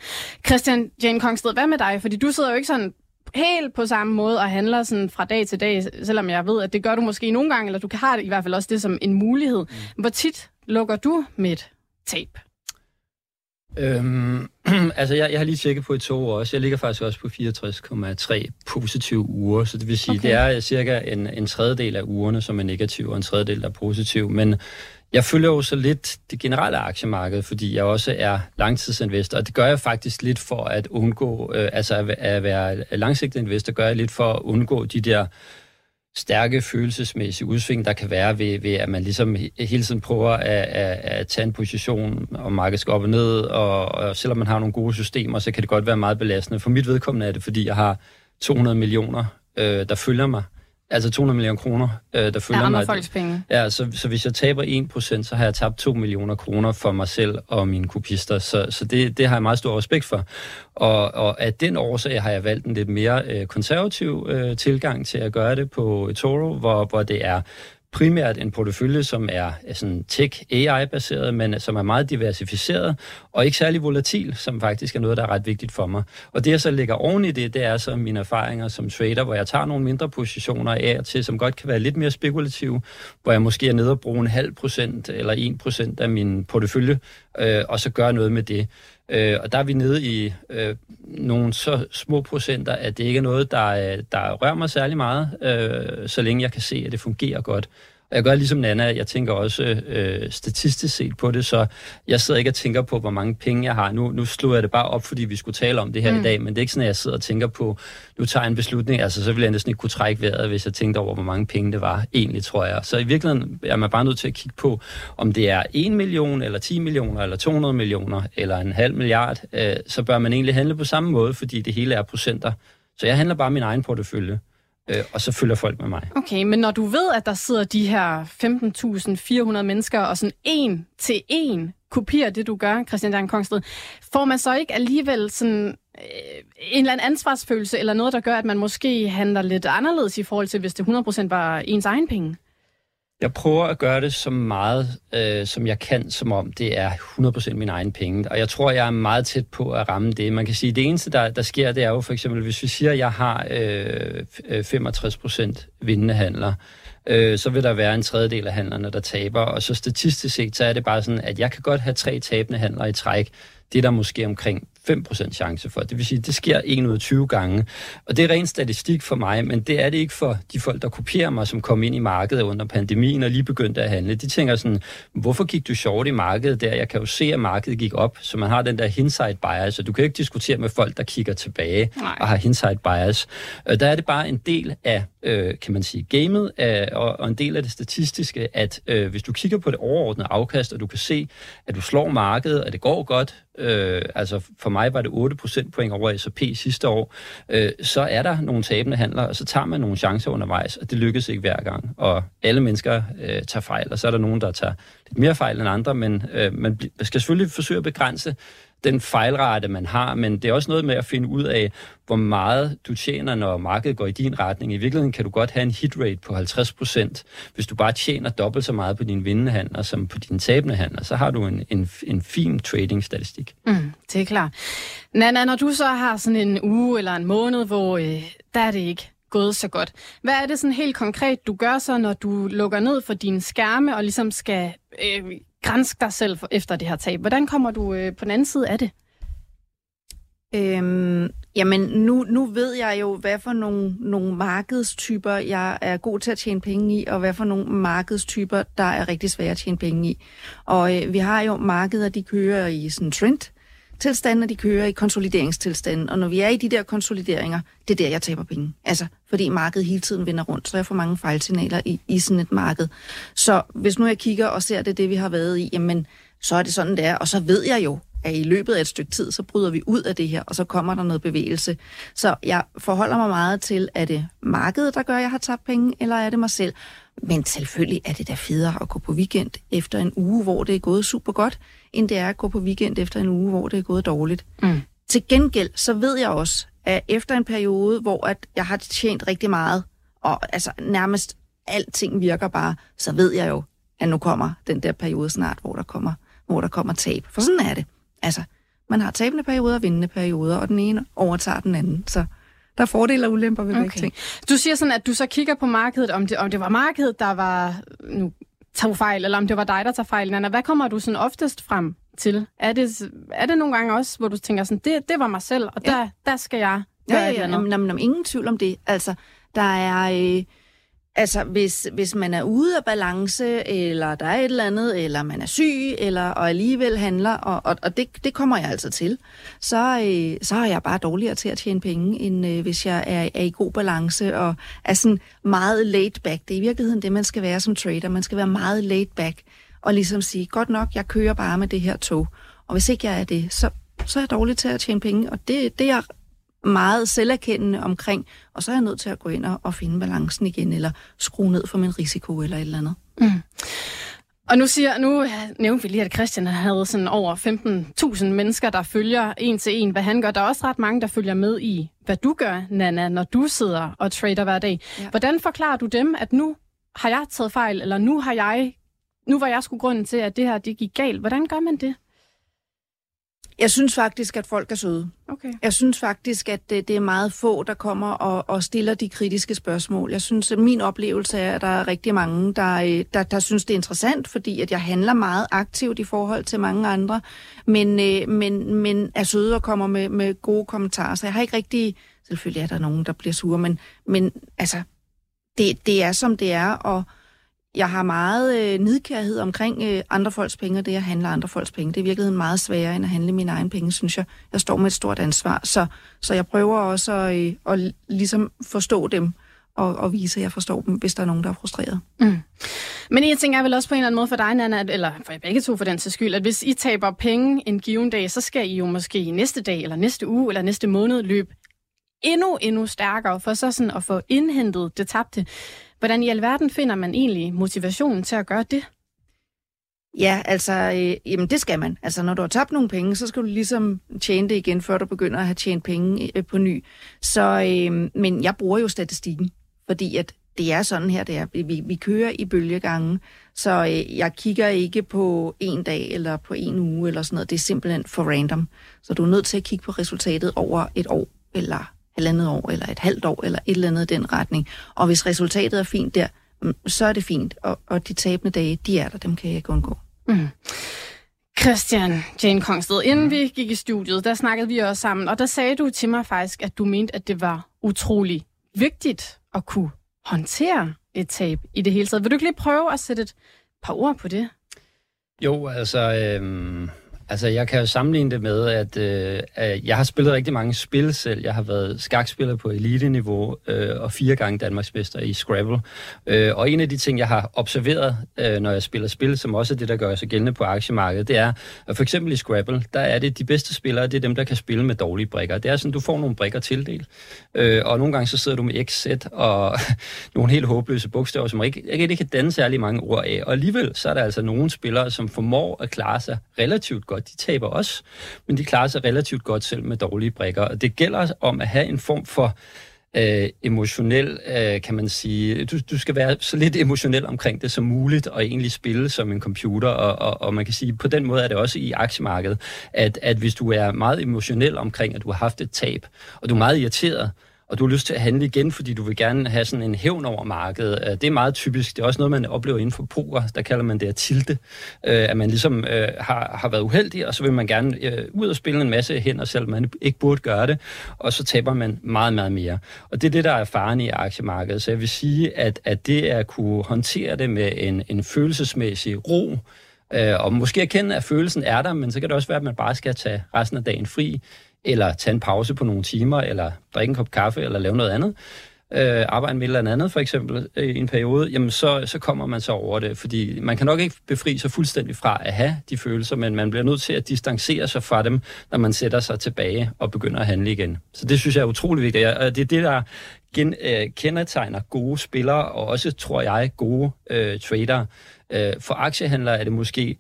Christian Jain Kongsted, hvad med dig? Fordi du sidder jo ikke sådan helt på samme måde og handler sådan fra dag til dag, selvom jeg ved, at det gør du måske nogle gange, eller du kan have det i hvert fald også det som en mulighed. Hvor tit lukker du med et tab? Altså, jeg har lige tjekket på eToro også. Jeg ligger faktisk også på 64,3 positive uger, så det vil sige, okay, det er cirka en tredjedel af ugerne, som er negative, og en tredjedel, der er positiv. Men jeg følger jo så lidt det generelle aktiemarked, fordi jeg også er langtidsinvestor, og det gør jeg faktisk lidt for at undgå, altså at være langsigtet investor, gør jeg lidt for at undgå de der stærke følelsesmæssige udsving, der kan være ved at man ligesom hele tiden prøver at tage en position, og markedet skal op og ned, og selvom man har nogle gode systemer, så kan det godt være meget belastende. For mit vedkommende er det, fordi jeg har 200 millioner, der følger mig. Altså 200 millioner kroner, der følger mig. Andre folks penge. Ja, så hvis jeg taber 1%, så har jeg tabt 2 millioner kroner for mig selv og mine kopister. Så det har jeg meget stor respekt for. Og af den årsag har jeg valgt en lidt mere konservativ tilgang til at gøre det på eToro, hvor det er primært en portefølje, som er sådan tech-AI-baseret, men som er meget diversificeret og ikke særlig volatil, som faktisk er noget, der er ret vigtigt for mig. Og det, jeg så lægger oven i det, det er så mine erfaringer som trader, hvor jeg tager nogle mindre positioner af til, som godt kan være lidt mere spekulative, hvor jeg måske er nede og bruger 0,5% eller 1% af min portefølje, og så gør noget med det. Og der er vi nede i nogle så små procenter, at det ikke er noget, der rører mig særlig meget, så længe jeg kan se, at det fungerer godt. Og jeg gør ligesom Nanna, jeg tænker også statistisk set på det, så jeg sidder ikke og tænker på, hvor mange penge jeg har. Nu slog jeg det bare op, fordi vi skulle tale om det her i dag, men det er ikke sådan, at jeg sidder og tænker på, nu tager jeg en beslutning, altså så ville jeg næsten ikke kunne trække vejret, hvis jeg tænkte over, hvor mange penge det var egentlig, tror jeg. Så i virkeligheden er man bare nødt til at kigge på, om det er 1 million, eller 10 millioner, eller 200 millioner, eller 0,5 milliard, så bør man egentlig handle på samme måde, fordi det hele er procenter. Så jeg handler bare min egen portefølje. Og så følger folk med mig. Okay, men når du ved, at der sidder de her 15.400 mennesker, og sådan en til en kopierer det, du gør, Christian Jain Kongsted, får man så ikke alligevel sådan en eller anden ansvarsfølelse, eller noget, der gør, at man måske handler lidt anderledes i forhold til, hvis det 100% var ens egen penge? Jeg prøver at gøre det så meget, som jeg kan, som om det er 100% mine egne penge. Og jeg tror, jeg er meget tæt på at ramme det. Man kan sige, at det eneste, der sker, det er jo for eksempel, hvis vi siger, at jeg har 65% vindende handler, så vil der være en tredjedel af handlerne, der taber. Og så statistisk set, så er det bare sådan, at jeg kan godt have 3 tabende handler i træk. Det er der måske omkring 5% chance for. Det vil sige, at det sker 1 ud af 20 gange. Og det er ren statistik for mig, men det er det ikke for de folk, der kopierer mig, som kom ind i markedet under pandemien og lige begyndte at handle. De tænker sådan, hvorfor gik du short i markedet der? Jeg kan jo se, at markedet gik op, så man har den der hindsight bias, og du kan ikke diskutere med folk, der kigger tilbage og har hindsight bias. Der er det bare en del af, kan man sige, gamet, og en del af det statistiske, at hvis du kigger på det overordnede afkast, og du kan se, at du slår markedet, og det går godt, altså for mig var det 8% point over S&P sidste år, så er der nogle tabende handlere, og så tager man nogle chancer undervejs, og det lykkes ikke hver gang. Og alle mennesker tager fejl, og så er der nogen, der tager lidt mere fejl end andre, men man skal selvfølgelig forsøge at begrænse den fejlrate, man har, men det er også noget med at finde ud af, hvor meget du tjener, når markedet går i din retning. I virkeligheden kan du godt have en hitrate på 50%. Hvis du bare tjener dobbelt så meget på dine vindende handler, som på dine tabende handler, så har du en fin trading-statistik. Det er klart. Nanna, når du så har sådan en uge eller en måned, hvor der er det ikke gået så godt, hvad er det sådan helt konkret, du gør så, når du lukker ned for dine skærme og ligesom skal grænsk dig selv efter det her tab? Hvordan kommer du på den anden side af det? Jamen, nu ved jeg jo, hvad for nogle markedstyper, jeg er god til at tjene penge i, og hvad for nogle markedstyper, der er rigtig svære at tjene penge i. Og vi har jo markeder, de kører i sådan trend-tilstanden, og de kører i konsolideringstilstanden. Og når vi er i de der konsolideringer, det er der, jeg taber penge. Altså, fordi markedet hele tiden vender rundt, så jeg får mange fejlsignaler i sådan et marked. Så hvis nu jeg kigger og ser det, vi har været i, jamen, så er det sådan, det er. Og så ved jeg jo, at i løbet af et stykke tid, så bryder vi ud af det her, og så kommer der noget bevægelse. Så jeg forholder mig meget til, er det markedet, der gør, at jeg har tabt penge, eller er det mig selv? Men selvfølgelig er det da federe at gå på weekend efter en uge, hvor det er gået super godt, end det er at gå på weekend efter en uge, hvor det er gået dårligt. Mm. Til gengæld, så ved jeg også, at efter en periode, hvor at jeg har tjent rigtig meget, og altså nærmest alting virker bare, så ved jeg jo, at nu kommer den der periode snart, hvor der kommer tab. For sådan er det. Altså, man har tabende perioder og vindende perioder, og den ene overtager den anden, så der er fordele og ulemper ved begge ting. Du siger sådan, at du så kigger på markedet, om det var markedet, der var nu tog fejl, eller om det var dig, der tager fejl. Nanna, hvad kommer du sådan oftest frem til? Er det nogle gange også, hvor du tænker sådan, det var mig selv, og der skal jeg gøre et eller andet? Jamen, ingen tvivl om det. Altså, der er... Altså, hvis man er ude af balance, eller der er et eller andet, eller man er syg, og alligevel handler, og det kommer jeg altså til, så er jeg bare dårligere til at tjene penge, end hvis jeg er i god balance, og er sådan meget laid back. Det er i virkeligheden det, man skal være som trader. Man skal være meget laid back, og ligesom sige, godt nok, jeg kører bare med det her tog. Og hvis ikke jeg er det, så er jeg dårlig til at tjene penge, og det er meget selverkendende omkring, og så er jeg nødt til at gå ind og finde balancen igen, eller skrue ned for min risiko, eller et eller andet. Mm. Og nu nævnte vi lige, at Christian havde sådan over 15.000 mennesker, der følger en til en, hvad han gør. Der er også ret mange, der følger med i, hvad du gør, Nanna, når du sidder og trader hver dag. Ja. Hvordan forklarer du dem, at nu har jeg taget fejl, eller nu var jeg sgu grunden til, at det her det gik galt? Hvordan gør man det? Jeg synes faktisk, at folk er søde. Okay. Jeg synes faktisk, at det er meget få, der kommer og stiller de kritiske spørgsmål. Jeg synes, at min oplevelse er, at der er rigtig mange, der synes, det er interessant, fordi at jeg handler meget aktivt i forhold til mange andre, men er søde og kommer med gode kommentarer. Så jeg har ikke rigtig... Selvfølgelig er der nogen, der bliver sure, men altså, det er, som det er, og... Jeg har meget nidkærhed omkring andre folks penge, og det at handle andre folks penge. Det er i virkeligheden meget sværere end at handle mine egne penge, synes jeg. Jeg står med et stort ansvar, så jeg prøver også at ligesom forstå dem og vise, at jeg forstår dem, hvis der er nogen, der er frustreret. Mm. Men jeg tænker vel også på en eller anden måde for dig, Nanna, eller for jer begge to for den til skyld, at hvis I taber penge en given dag, så skal I jo måske næste dag, eller næste uge, eller næste måned løbe endnu stærkere for så sådan at få indhentet det tabte. Hvordan i alverden finder man egentlig motivationen til at gøre det? Ja, altså, jamen det skal man. Altså, når du har tabt nogle penge, så skal du ligesom tjene det igen, før du begynder at have tjent penge på ny. Men jeg bruger jo statistikken, fordi at det er sådan her, det er. Vi kører i bølgegange, så jeg kigger ikke på en dag eller på en uge eller sådan noget. Det er simpelthen for random. Så du er nødt til at kigge på resultatet over et år eller halvandet år, eller et halvt år, eller et eller andet i den retning. Og hvis resultatet er fint der, så er det fint. Og de tabende dage, de er der, dem kan jeg ikke undgå. Mm. Christian Jain Kongsted, inden vi gik i studiet, der snakkede vi også sammen, og der sagde du til mig faktisk, at du mente, at det var utrolig vigtigt at kunne håndtere et tab i det hele taget. Vil du ikke lige prøve at sætte et par ord på det? Jo, Altså, jeg kan jo sammenligne det med, at jeg har spillet rigtig mange spil selv. Jeg har været skakspiller på eliteniveau og 4 gange Danmarksmester i Scrabble. Og en af de ting, jeg har observeret, når jeg spiller spil, som også er det, der gør sig gældende på aktiemarkedet, det er, at for eksempel i Scrabble, der er det de bedste spillere, det er dem, der kan spille med dårlige brikker. Det er sådan, du får nogle brikker tildelt, og nogle gange så sidder du med XZ og nogle helt håbløse bogstaver, som ikke kan danne særlig mange ord af. Og alligevel, så er der altså nogle spillere, som formår at klare sig relativt godt. De taber også, men de klarer sig relativt godt selv med dårlige brikker. Og det gælder om at have en form for emotionel, kan man sige. Du skal være så lidt emotionel omkring det som muligt, og egentlig spille som en computer. Og man kan sige, på den måde er det også i aktiemarkedet, at hvis du er meget emotionel omkring, at du har haft et tab, og du er meget irriteret, og du har lyst til at handle igen, fordi du vil gerne have sådan en hævn over markedet. Det er meget typisk. Det er også noget, man oplever inden for poker. Der kalder man det at tilte. At man ligesom har været uheldig, og så vil man gerne ud og spille en masse hænder, selvom man ikke burde gøre det, og så taber man meget, meget mere. Og det er det, der er faren i aktiemarkedet. Så jeg vil sige, at det at kunne håndtere det med en følelsesmæssig ro, og måske erkende, at følelsen er der, men så kan det også være, at man bare skal tage resten af dagen fri, eller tage en pause på nogle timer, eller drikke en kop kaffe, eller lave noget andet, arbejde med et eller andet for eksempel i en periode, jamen så kommer man så over det, fordi man kan nok ikke befri sig fuldstændig fra at have de følelser, men man bliver nødt til at distancere sig fra dem, når man sætter sig tilbage og begynder at handle igen. Så det synes jeg er utrolig vigtigt, og det er det, der kendetegner gode spillere, og også, tror jeg, gode trader. For aktiehandlere er det måske,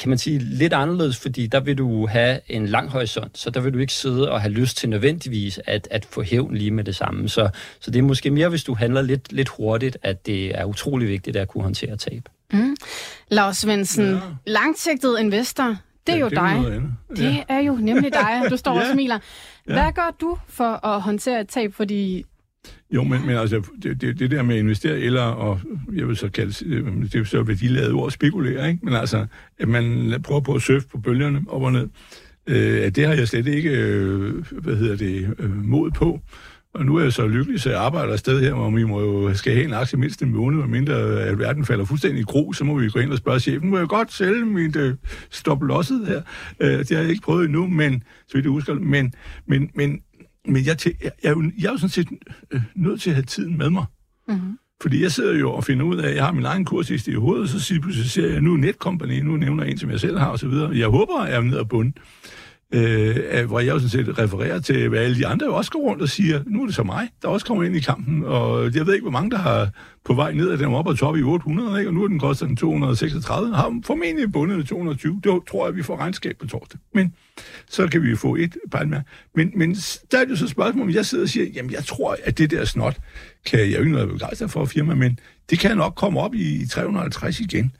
kan man sige, lidt anderledes, fordi der vil du have en lang horisont, så der vil du ikke sidde og have lyst til nødvendigvis at få hævn lige med det samme. Så det er måske mere, hvis du handler lidt hurtigt, at det er utrolig vigtigt at kunne håndtere tab. Lau Svendsen, ja. Langsigtet investor, det er jo dig. Ja. Det er jo nemlig dig, du står og smiler. Hvad gør du for at håndtere et tab, fordi... Jo, men altså, det der med at investere eller, og jeg vil så kalde det, er så de lavede ord, spekulere, ikke? Men altså, at man prøver på at surfe på bølgerne op og ned, det har jeg slet ikke, mod på. Og nu er jeg så lykkelig, så jeg arbejder afsted her, hvor vi skal have en aktie mindst en måned, og mindre at verden falder fuldstændig i gro, så må vi gå ind og spørge chefen, må jeg godt sælge mit stop-losset her? Det har jeg ikke prøvet endnu, men så vidt jeg husker, men jeg er jo sådan set nødt til at have tiden med mig. Mm-hmm. Fordi jeg sidder jo og finder ud af, at jeg har min egen kursliste i hovedet, så siger jeg, nu er Netcompany, nu nævner en, som jeg selv har, og så videre. Jeg håber, at jeg er nede ad bunden. Hvor jeg jo sådan set refererer til, hvad alle de andre også går rundt og siger, nu er det så mig, der også kommer ind i kampen, og jeg ved ikke, hvor mange, der har på vej ned, at den var op og top i 800, ikke? Og nu er den koster den 236, har formentlig bundet 220, det tror jeg, vi får regnskab på torsdag. Men så kan vi jo få et par mere. Men der er jo så spørgsmål, om jeg sidder og siger, jamen jeg tror, at det der snot, kan jeg jo ikke noget begejstret for firma, men det kan nok komme op i 350 igen.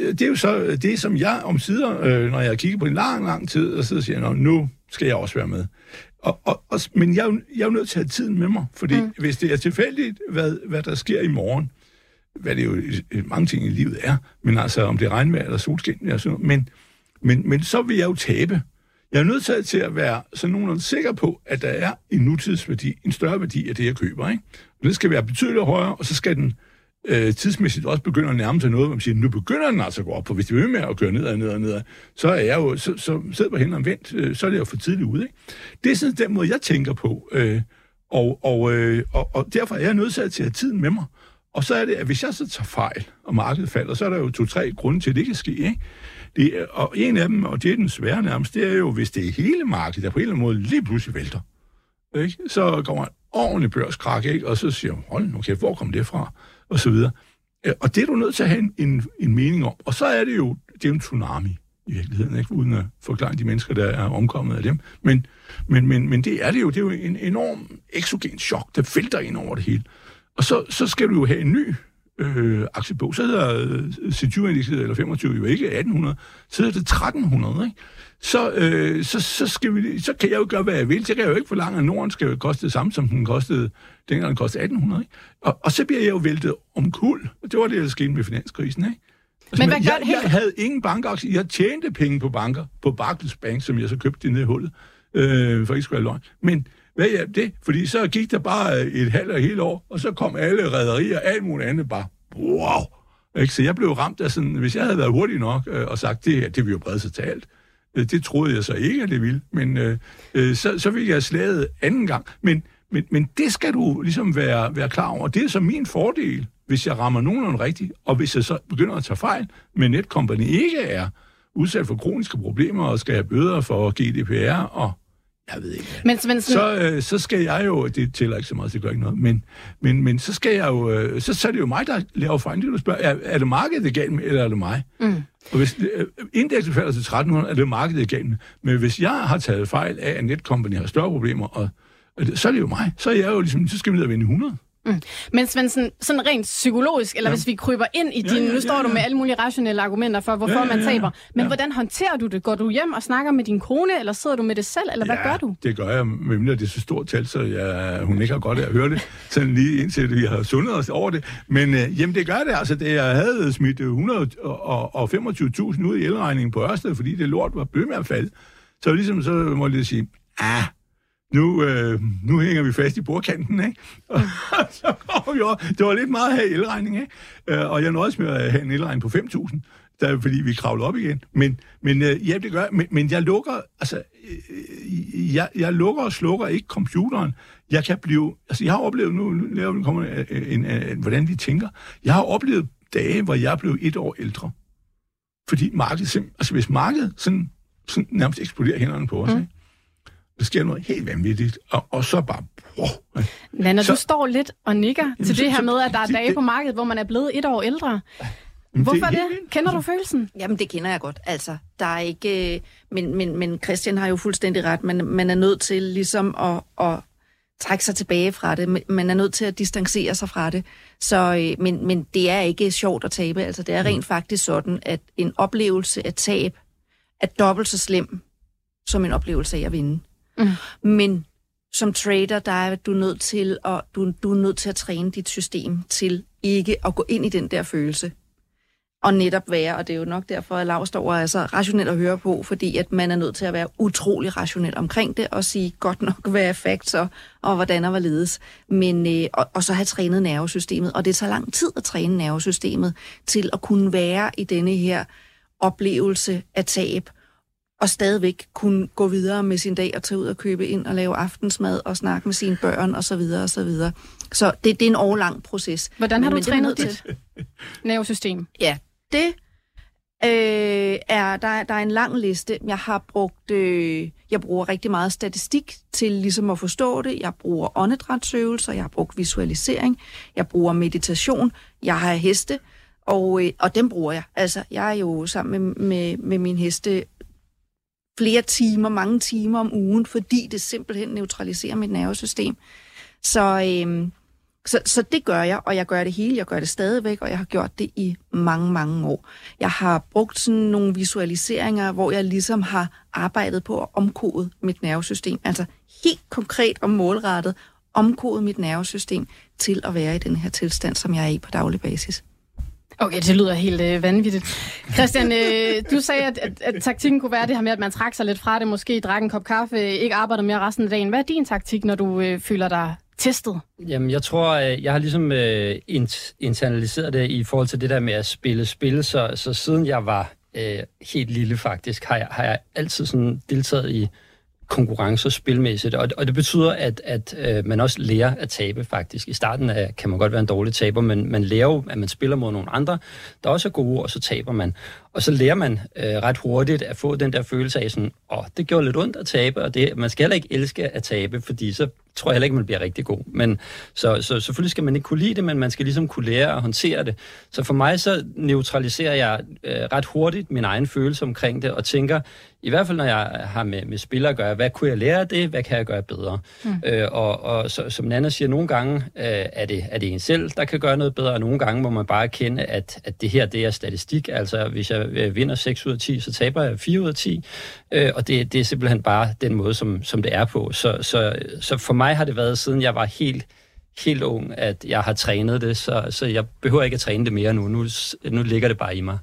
Det er jo så det, som jeg omsider, når jeg kigger på en lang tid, og så siger jeg, nu skal jeg også være med. Men jeg er jo nødt til at have tiden med mig, fordi hvis det er tilfældigt, hvad der sker i morgen, hvad det jo mange ting i livet er, men altså om det er regnvejr eller solskin, men så vil jeg jo tabe. Jeg er nødt til at være sådan nogenlunde sikker på, at der er en nutidsværdi, en større værdi af det, jeg køber, ikke? Og det skal være betydeligt højere, og så skal den tidsmæssigt også begynder at nærme sig noget, hvor man siger, nu begynder den altså at gå op, for hvis det vil med at køre nedad, så er jeg jo, så sidder på hænder og vent, så er det jo for tidligt ude, ikke? Det er sådan den måde, jeg tænker på, og derfor er jeg nødt til at have tiden med mig. Og så er det, at hvis jeg så tager fejl, og markedet falder, så er der jo 2-3 grunde til, at det kan ske, ikke? Og en af dem, og det er den svære nærmest, det er jo, hvis det er hele markedet, der på en eller anden måde lige pludselig vælter, ikke? Så kommer en ordentlig børskrak, ikke? Og så siger man, hold nu kæft, hvor kom det fra? Og så videre. Og det er du nødt til at have en mening om. Og så er det jo, det er jo en tsunami i virkeligheden, ikke? Uden at forklare de mennesker, der er omkommet af dem. Men det er det jo. Det er jo en enorm exogen chok, der vælter ind over det hele. Og så skal du jo have en ny aktiebog. Så hedder C20-indekset eller 25 jo ikke 1800, så hedder det 1300, ikke? Så kan jeg jo gøre, hvad jeg vil. Så kan jeg jo ikke forlange, at Norden skal jo koste det samme, som den kostede, dengang den kostede 1800. Ikke? Og så bliver jeg jo væltet omkuld. Og det var det, der skete med finanskrisen, ikke? Altså, men jeg havde ingen bankaktier. Jeg tjente penge på banker, på Barclays Bank, som jeg så købte det ned i hullet. For ikke skulle have løgn. Men hvad hjalp det? Fordi så gik der bare et halvt og helt år, og så kom alle rederier og alt muligt andet bare, wow! Ikke? Så jeg blev ramt af sådan, hvis jeg havde været hurtig nok og sagt, det her, det vil jo brede sig til alt. Det troede jeg så ikke, at det ville, men så ville jeg slaget anden gang. Men det skal du ligesom være klar over. Det er så min fordel, hvis jeg rammer nogenlunde rigtigt, og hvis jeg så begynder at tage fejl, men Netcompany ikke er udsat for kroniske problemer og skal have bøder for GDPR, og jeg ved ikke hvad. Så skal jeg jo, det tæller ikke så meget, det gør ikke noget, men så skal jeg jo, så er det jo mig, der laver fejl. Du spørger, er det markedet, det galt med, eller er det mig? Mm. Og hvis indekset falder til 1300, er det markedet igen. Men hvis jeg har taget fejl af, at Netcompany har større problemer, så er det jo mig. Så er jeg jo ligesom, så skal vi ned og vinde 100. Mm. Men Svendsen, sådan rent psykologisk, eller hvis vi kryber ind i din... Nu står du med alle mulige rationelle argumenter for, hvorfor man taber. Men hvordan håndterer du det? Går du hjem og snakker med din kone, eller sidder du med det selv, eller hvad gør du? Det gør jeg, men det er så stort tal, så hun ikke har godt af at høre det, sådan lige indtil vi har sundet os over det. Men det gør det. Altså, det, jeg havde smidt 125.000 ud i elregningen på Ørsted, fordi det lort var blevet med at falde. Så ligesom så må jeg lige sige, nu hænger vi fast i bordkanten, ikke? Og så går vi over. Det var lidt meget her i elregning, ikke? Og jeg nåede med at have en elregning på 5.000, fordi vi kravlede op igen. Det gør jeg. Men jeg lukker, altså, jeg lukker og slukker ikke computeren. Jeg kan blive, altså, jeg har oplevet, nu kommer hvordan vi tænker. Jeg har oplevet dage, hvor jeg blev 1 år ældre. Fordi hvis markedet sådan nærmest eksploderer hænderne på os, ikke? Der sker noget helt vanvittigt, og så bare... Nanna, du står lidt og nikker til det her med, at der er dage på markedet, hvor man er blevet 1 år ældre. Hvorfor det? Kender du følelsen? Jamen, det kender jeg godt. Altså, der er ikke... Men Christian har jo fuldstændig ret. Man er nødt til ligesom at trække sig tilbage fra det. Man er nødt til at distancere sig fra det. Så, men det er ikke sjovt at tabe. Altså, det er rent faktisk sådan, at en oplevelse af tab er dobbelt så slem som en oplevelse af at vinde. Mm. Men som trader, der er du nødt til at træne dit system til ikke at gå ind i den der følelse. Og netop være, og det er jo nok derfor, at Lau står og er så rationel at høre på, fordi at man er nødt til at være utrolig rationel omkring det, og sige godt nok, hvad er facts, og hvordan og hvorledes. Men så have trænet nervesystemet, og det tager lang tid at træne nervesystemet til at kunne være i denne her oplevelse af tab, og stadigvæk kunne gå videre med sin dag og tage ud og købe ind og lave aftensmad og snakke med sine børn og så videre og så videre. Så det er en årlang proces. Hvordan har du trænet dit nervesystem? Ja, det er der er en lang liste. Jeg har brugt jeg bruger rigtig meget statistik til ligesom at forstå det. Jeg bruger åndedrætsøvelser, jeg har brugt visualisering, jeg bruger meditation, jeg har heste og dem bruger jeg. Altså, jeg er jo sammen med min heste flere timer, mange timer om ugen, fordi det simpelthen neutraliserer mit nervesystem. Så det gør jeg, og jeg gør det hele, jeg gør det stadigvæk, og jeg har gjort det i mange, mange år. Jeg har brugt sådan nogle visualiseringer, hvor jeg ligesom har arbejdet på at omkode mit nervesystem, altså helt konkret og målrettet omkode mit nervesystem til at være i den her tilstand, som jeg er i på daglig basis. Okay, det lyder helt vanvittigt. Christian, du sagde, at taktikken kunne være det her med, at man trækker sig lidt fra det, måske drak en kop kaffe, ikke arbejder mere resten af dagen. Hvad er din taktik, når du føler dig testet? Jamen, jeg tror, jeg har ligesom internaliseret det i forhold til det der med at spille. Så siden jeg var helt lille faktisk, har jeg altid sådan deltaget i konkurrencer spilmæssigt. Og det betyder, at man også lærer at tabe, faktisk. I starten kan man godt være en dårlig taber, men man lærer jo, at man spiller mod nogle andre, der også er gode, og så taber man. Og så lærer man ret hurtigt at få den der følelse af sådan, det gjorde lidt ondt at tabe, og det, man skal heller ikke elske at tabe, fordi så tror jeg heller ikke, man bliver rigtig god. Men så selvfølgelig skal man ikke kunne lide det, men man skal ligesom kunne lære at håndtere det. Så for mig så neutraliserer jeg ret hurtigt min egen følelse omkring det, og tænker, i hvert fald når jeg har med spillere at gøre, hvad kunne jeg lære af det, hvad kan jeg gøre bedre? Og så, som Nanna siger, nogle gange er det en selv, der kan gøre noget bedre, og nogle gange må man bare erkende, at det her, det er statistik. Altså, hvis jeg vinder 6 ud af 10, så taber jeg 4 ud af 10, og det er simpelthen bare den måde, som det er på. Så for mig har det været, siden jeg var helt ung, at jeg har trænet det, så jeg behøver ikke at træne det mere nu. Nu ligger det bare i mig.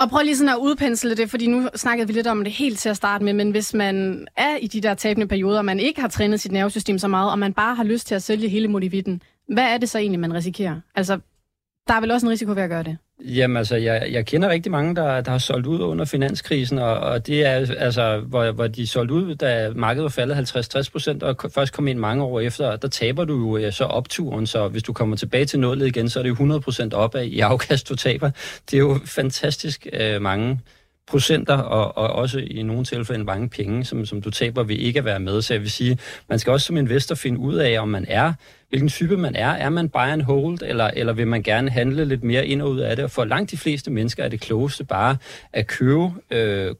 Og prøv lige sådan at udpensle det, fordi nu snakkede vi lidt om det helt til at starte med, men hvis man er i de der tabende perioder, og man ikke har trænet sit nervesystem så meget, og man bare har lyst til at sælge hele modivitten, hvad er det så egentlig, man risikerer? Altså, der er vel også en risiko ved at gøre det? Jamen altså, jeg kender rigtig mange, der har solgt ud under finanskrisen, og det er altså, hvor de solgte ud, da markedet var faldet 50-60%, og først kom ind mange år efter, og der taber du jo så opturen, så hvis du kommer tilbage til nullet igen, så er det jo 100% opad i afkast, du taber. Det er jo fantastisk mange procenter, og også i nogle tilfælde mange penge, som du taber ved ikke at være med. Så jeg vil sige, man skal også som investor finde ud af, om man er hvilken type man er. Er man buy and hold, eller vil man gerne handle lidt mere ind og ud af det? Og for langt de fleste mennesker er det klogeste bare at købe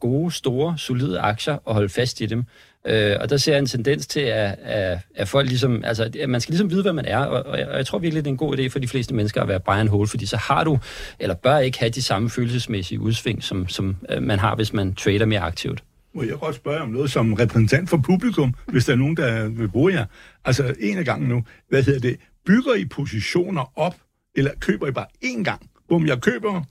gode, store, solide aktier og holde fast i dem. Og der ser jeg en tendens til, at folk ligesom, altså, at man skal ligesom vide, hvad man er, og jeg tror virkelig, det er en god idé for de fleste mennesker at være buy and hold, fordi så har du, eller bør ikke have de samme følelsesmæssige udsving, som man har, hvis man trader mere aktivt. Må jeg godt spørge om noget som repræsentant for publikum, hvis der er nogen, der vil bruge jer? Altså, en af gangen nu, bygger I positioner op, eller køber I bare én gang? Bum, jeg køber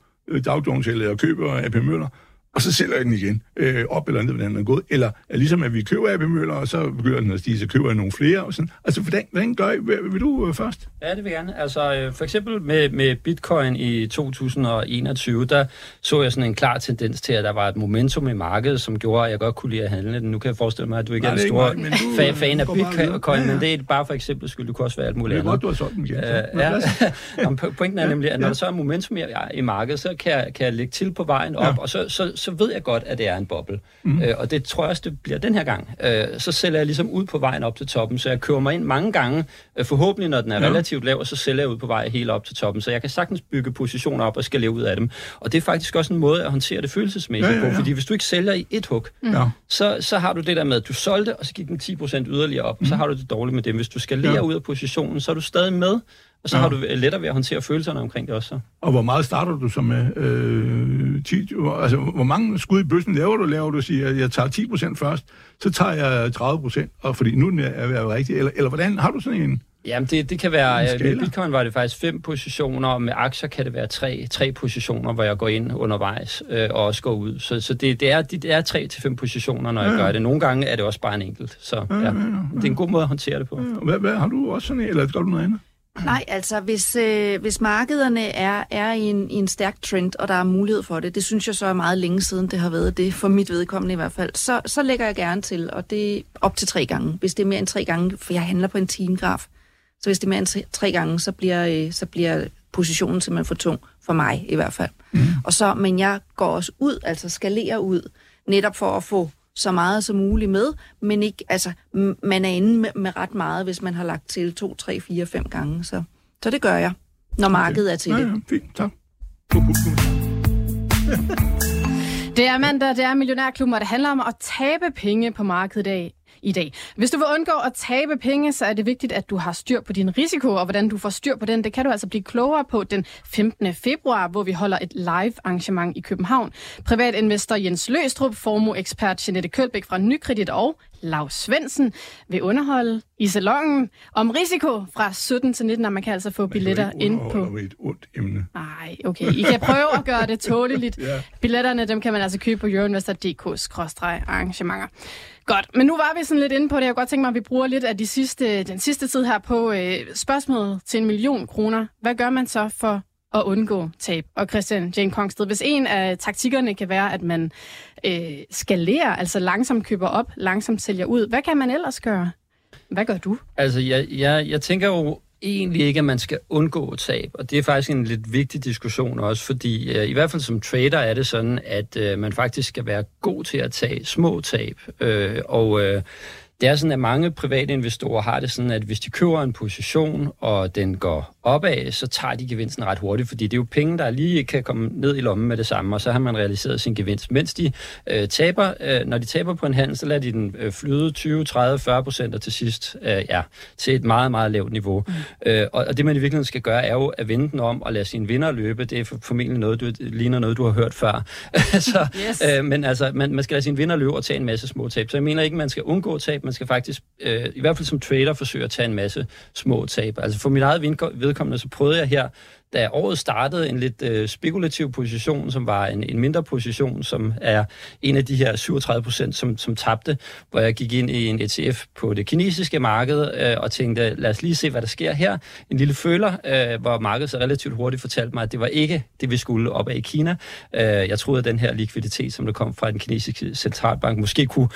Dow Jones, eller jeg køber A.P. Møller, og så sælger I den igen, op eller andet, hvordan den er gået. Eller ligesom, at vi køber A.P. Møller, og så begynder den at stige, så køber jeg nogle flere. Og sådan. Altså, hvordan gør I? Vil du først? Ja, det vil jeg gerne. Altså, for eksempel med Bitcoin i 2021, der så jeg sådan en klar tendens til, at der var et momentum i markedet, som gjorde, at jeg godt kunne lide at handle den. Nu kan jeg forestille mig, at du ikke er en stor fan af Bitcoin, ja. Men det er bare for eksempel skyld. Du kunne også være alt muligt andet. Det er godt, du har solgt den. Pointen er nemlig, at når der så er momentum i markedet, så kan jeg lægge til på vejen op, og så ved jeg godt, at det er en boble. Mm. Og det tror jeg også, det bliver den her gang. Så sælger jeg ligesom ud på vejen op til toppen, så jeg køber mig ind mange gange. Forhåbentlig, når den er relativt lav, og så sælger jeg ud på vejen helt op til toppen. Så jeg kan sagtens bygge positioner op og skal leve ud af dem. Og det er faktisk også en måde at håndtere det følelsesmæssigt på, fordi hvis du ikke sælger i et hug, så har du det der med, at du solgte, og så gik den 10% yderligere op, og så har du det dårligt med dem. Hvis du skal lære ud af positionen, så er du stadig med, og så har du lettere ved at håndtere følelserne omkring det også. Og hvor meget starter du så med? Altså, hvor mange skud i bøssen laver du siger, jeg tager 10% først, så tager jeg 30%, og fordi nu er jeg rigtig, eller hvordan har du sådan en? Jamen, det kan være, med Bitcoin var det faktisk 5 positioner, og med aktier kan det være 3 positioner, hvor jeg går ind undervejs og også går ud. Så det er 3-5 positioner, når jeg gør det. Nogle gange er det også bare en enkelt, så det er en god måde at håndtere det på. Hvad har du også sådan en, eller gør du noget andet? Nej, altså hvis markederne er i en stærk trend, og der er mulighed for det, det synes jeg så er meget længe siden, det har været det, for mit vedkommende i hvert fald, så lægger jeg gerne til, og det er op til 3 gange. Hvis det er mere end 3 gange, for jeg handler på en timegraf, så hvis det er mere end 3 gange, så bliver positionen simpelthen for tung, for mig i hvert fald. Mm. Og så, men jeg går også ud, altså skalerer ud, netop for at få så meget som muligt med, men ikke, altså, man er inde med ret meget, hvis man har lagt til 2, 3, 4, 5 gange. Så det gør jeg, når markedet er til det. Ja, fint, tak. Det er mandag, det er Millionærklubben, og det handler om at tabe penge på markedet i dag. Hvis du vil undgå at tabe penge, så er det vigtigt, at du har styr på din risiko, og hvordan du får styr på den, det kan du altså blive klogere på den 15. februar, hvor vi holder et live arrangement i København. Privatinvestor Jens Løstrup, formueekspert Jeanette Kølbæk fra Nykredit og Lau Svendsen vil underholde i salongen om risiko fra 17 til 19, og man kan altså få billetter ind på... Man kan jo et ondt emne. Nej, okay. I kan prøve at gøre det tåleligt. Ja. Billetterne, dem kan man altså købe på euroinvestor.dk/arrangementer. Godt, men nu var vi sådan lidt inde på det. Jeg kunne godt tænke mig, at vi bruger lidt af den sidste tid her på spørgsmålet til 1 million kroner. Hvad gør man så for at undgå tab? Og Christian Jain Kongsted, hvis en af taktikkerne kan være, at man skalerer, altså langsomt køber op, langsomt sælger ud, hvad kan man ellers gøre? Hvad gør du? Altså, jeg tænker jo egentlig ikke, at man skal undgå tab, og det er faktisk en lidt vigtig diskussion også, fordi i hvert fald som trader er det sådan, at man faktisk skal være god til at tage små tab, det er sådan, at mange private investorer har det sådan, at hvis de køber en position, og den går opad, så tager de gevinsten ret hurtigt, fordi det er jo penge, der lige ikke kan komme ned i lommen med det samme, og så har man realiseret sin gevinst. Mens de taber, når de taber på en handel, så lader de den flyde 20, 30, 40% og til sidst til et meget, meget lavt niveau. Og det, man i virkeligheden skal gøre, er jo at vende den om og lade sine vinder løbe. Det er formentlig noget, ligner noget, du har hørt før. Så, yes. Men altså, man skal lade sine vinder løbe og tage en masse små tab. Så jeg mener ikke, man skal undgå tab. Man skal faktisk, i hvert fald som trader, forsøge at tage en masse små tab. Altså for mit eget vedkommende, så prøvede jeg her, da året startede, en lidt spekulativ position, som var en mindre position, som er en af de her 37%, som tabte, hvor jeg gik ind i en ETF på det kinesiske marked og tænkte, lad os lige se, hvad der sker her. En lille føler, hvor markedet så relativt hurtigt fortalte mig, at det var ikke det, vi skulle op af i Kina. Jeg troede, at den her likviditet, som der kom fra den kinesiske centralbank, måske kunne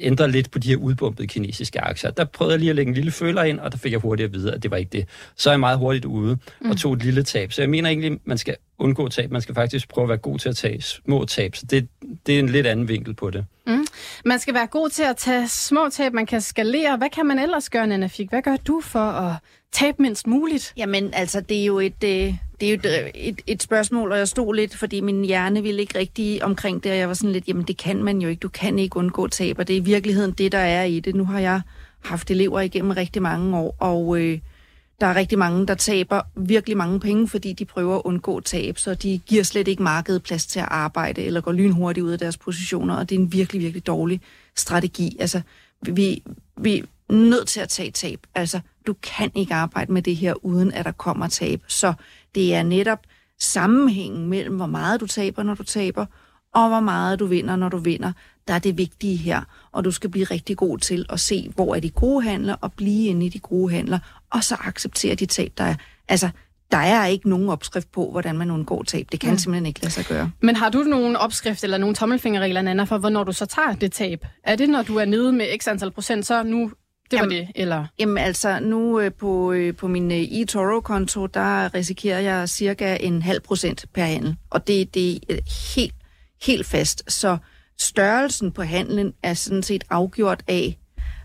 ændre lidt på de her udbumpede kinesiske aktier. Der prøvede jeg lige at lægge en lille føler ind, og der fik jeg hurtigt at vide, at det var ikke det. Så er jeg meget hurtigt ude og tog et lille tab. Så jeg mener egentlig, man skal undgå tab. Man skal faktisk prøve at være god til at tage små tab. Så det er en lidt anden vinkel på det. Mm. Man skal være god til at tage små tab. Man kan skalere. Hvad kan man ellers gøre, Nanna Fick? Hvad gør du for at tabe mindst muligt? Jamen, altså, det er jo et spørgsmål, og jeg stod lidt, fordi min hjerne ville ikke rigtig omkring det, og jeg var sådan lidt, jamen det kan man jo ikke, du kan ikke undgå tab, og det er i virkeligheden det, der er i det. Nu har jeg haft elever igennem rigtig mange år, og der er rigtig mange, der taber virkelig mange penge, fordi de prøver at undgå tab, så de giver slet ikke markedet plads til at arbejde, eller går lynhurtigt ud af deres positioner, og det er en virkelig, virkelig dårlig strategi. Altså, vi er nødt til at tage tab. Altså, du kan ikke arbejde med det her, uden at der kommer tab. Så det er netop sammenhængen mellem, hvor meget du taber, når du taber, og hvor meget du vinder, når du vinder. Der er det vigtige her, og du skal blive rigtig god til at se, hvor er de gode handler, og blive inde i de gode handler, og så acceptere de tab, der er. Altså, der er ikke nogen opskrift på, hvordan man undgår tab. Det kan simpelthen ikke lade sig gøre. Men har du nogen opskrift eller nogen tommelfingerregler, Nanna, for hvornår du så tager det tab? Er det, når du er nede med x antal procent, så nu... Jamen altså, nu på min eToro-konto, der risikerer jeg cirka 0,5% per handel. Og det er helt fast. Så størrelsen på handlen er sådan set afgjort af,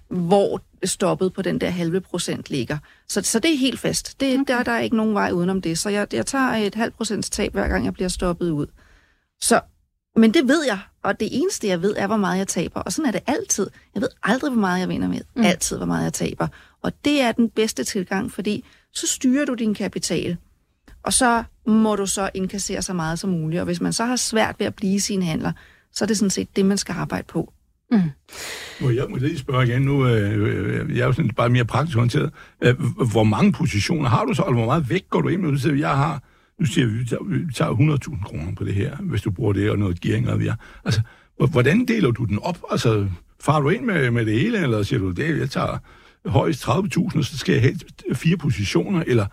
hvor stoppet på den der 0,5% ligger. Så det er helt fast. Der er ikke nogen vej udenom det. Så jeg tager 0,5% tab, hver gang jeg bliver stoppet ud. Så... Men det ved jeg, og det eneste, jeg ved, er, hvor meget jeg taber. Og sådan er det altid. Jeg ved aldrig, hvor meget jeg vinder med. Altid, hvor meget jeg taber. Og det er den bedste tilgang, fordi så styrer du din kapital. Og så må du så indkassere så meget som muligt. Og hvis man så har svært ved at blive sine handler, så er det sådan set det, man skal arbejde på. Mm. Jeg må lige spørge igen nu. Jeg er jo sådan bare mere praktisk orienteret. Hvor mange positioner har du så, eller hvor meget vægt går du ind med? Jeg har... Nu siger vi, vi tager 100.000 kroner på det her, hvis du bruger det, og noget gearing, og vi er. Altså, hvordan deler du den op? Altså, farer du ind med det hele, eller siger du, det, jeg tager højst 30.000, så skal jeg have 4 positioner, eller...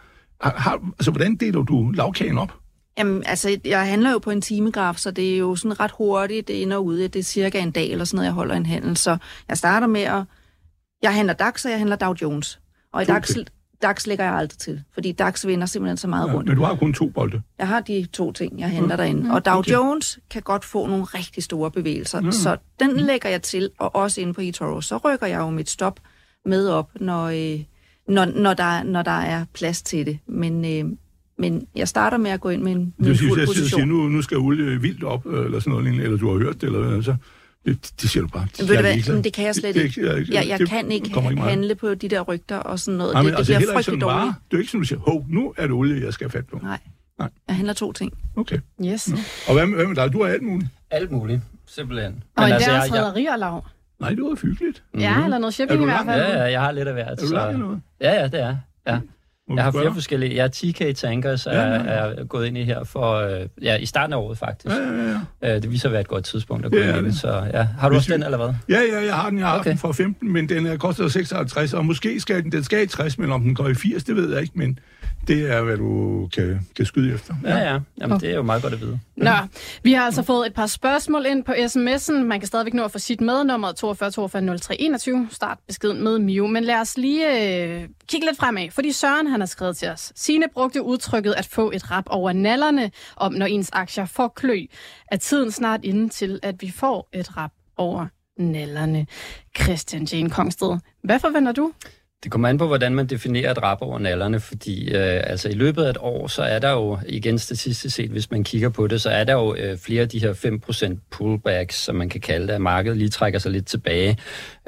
Altså, hvordan deler du lavkagen op? Jamen, altså, jeg handler jo på en timegraf, så det er jo sådan ret hurtigt, det ender ude, det er cirka en dag, eller sådan noget, jeg holder en handel. Så jeg starter med at... Jeg handler DAX, og jeg handler Dow Jones. Og i DAX... DAX lægger jeg aldrig til, fordi DAX vinder simpelthen så meget rundt. Men du har kun 2 bolde. Jeg har de 2 ting, jeg henter derinde. Og Dow Jones kan godt få nogle rigtig store bevægelser, så den lægger jeg til, og også inde på eToro. Så rykker jeg jo mit stop med op, når der er plads til det. Men jeg starter med at gå ind med en fuld position. Det vil sige, nu skal olie vildt op, eller sådan noget, eller du har hørt det, eller så... Det siger du bare. Det kan jeg slet ikke. Jeg kan ikke handle på de der rygter og sådan noget. Nej, men det bliver frygteligt dårligt. Det er ikke sådan, du siger, hov, nu er det olie, jeg skal have fat på. Nej. Jeg handler 2 ting. Okay. Yes. Ja. Og hvad med dig? Du har alt muligt. Alt muligt, simpelthen. Men og altså, der er frederier, Lau. Nej, det var hyggeligt. Ja, eller noget shipping i hvert fald. Ja, jeg har lidt af hvert. Er du langt noget? Ja, det er. Ja. Jeg har 4 forskellige. Ja, TK Tankers er gået ind i her for i starten af året faktisk. Ja. Det viser at være et godt tidspunkt at gå ind i det. Så ja, har du også den eller hvad? Ja, jeg har den. Jeg har den for 15, men den er kostet 56, og måske skal den skal i 60, men om den går i 80, det ved jeg ikke, men det er, hvad du kan skyde efter. Ja. Jamen, det er jo meget godt at vide. Nå, vi har altså fået et par spørgsmål ind på sms'en. Man kan stadigvæk nå at få sit mednummer 42 42 03 21. Start beskeden med Mio. Men lad os lige kigge lidt fremad, fordi Søren han har skrevet til os. Signe brugte udtrykket at få et rap over nallerne, om når ens aktier får klø. Er tiden snart inde til, at vi får et rap over nallerne? Christian Jain Kongsted, hvad forventer du? Det kommer an på, hvordan man definerer et rap over nallerne, fordi altså i løbet af et år, så er der jo, igen statistisk set, hvis man kigger på det, så er der jo flere af de her 5% pullbacks, som man kan kalde det, at markedet lige trækker sig lidt tilbage.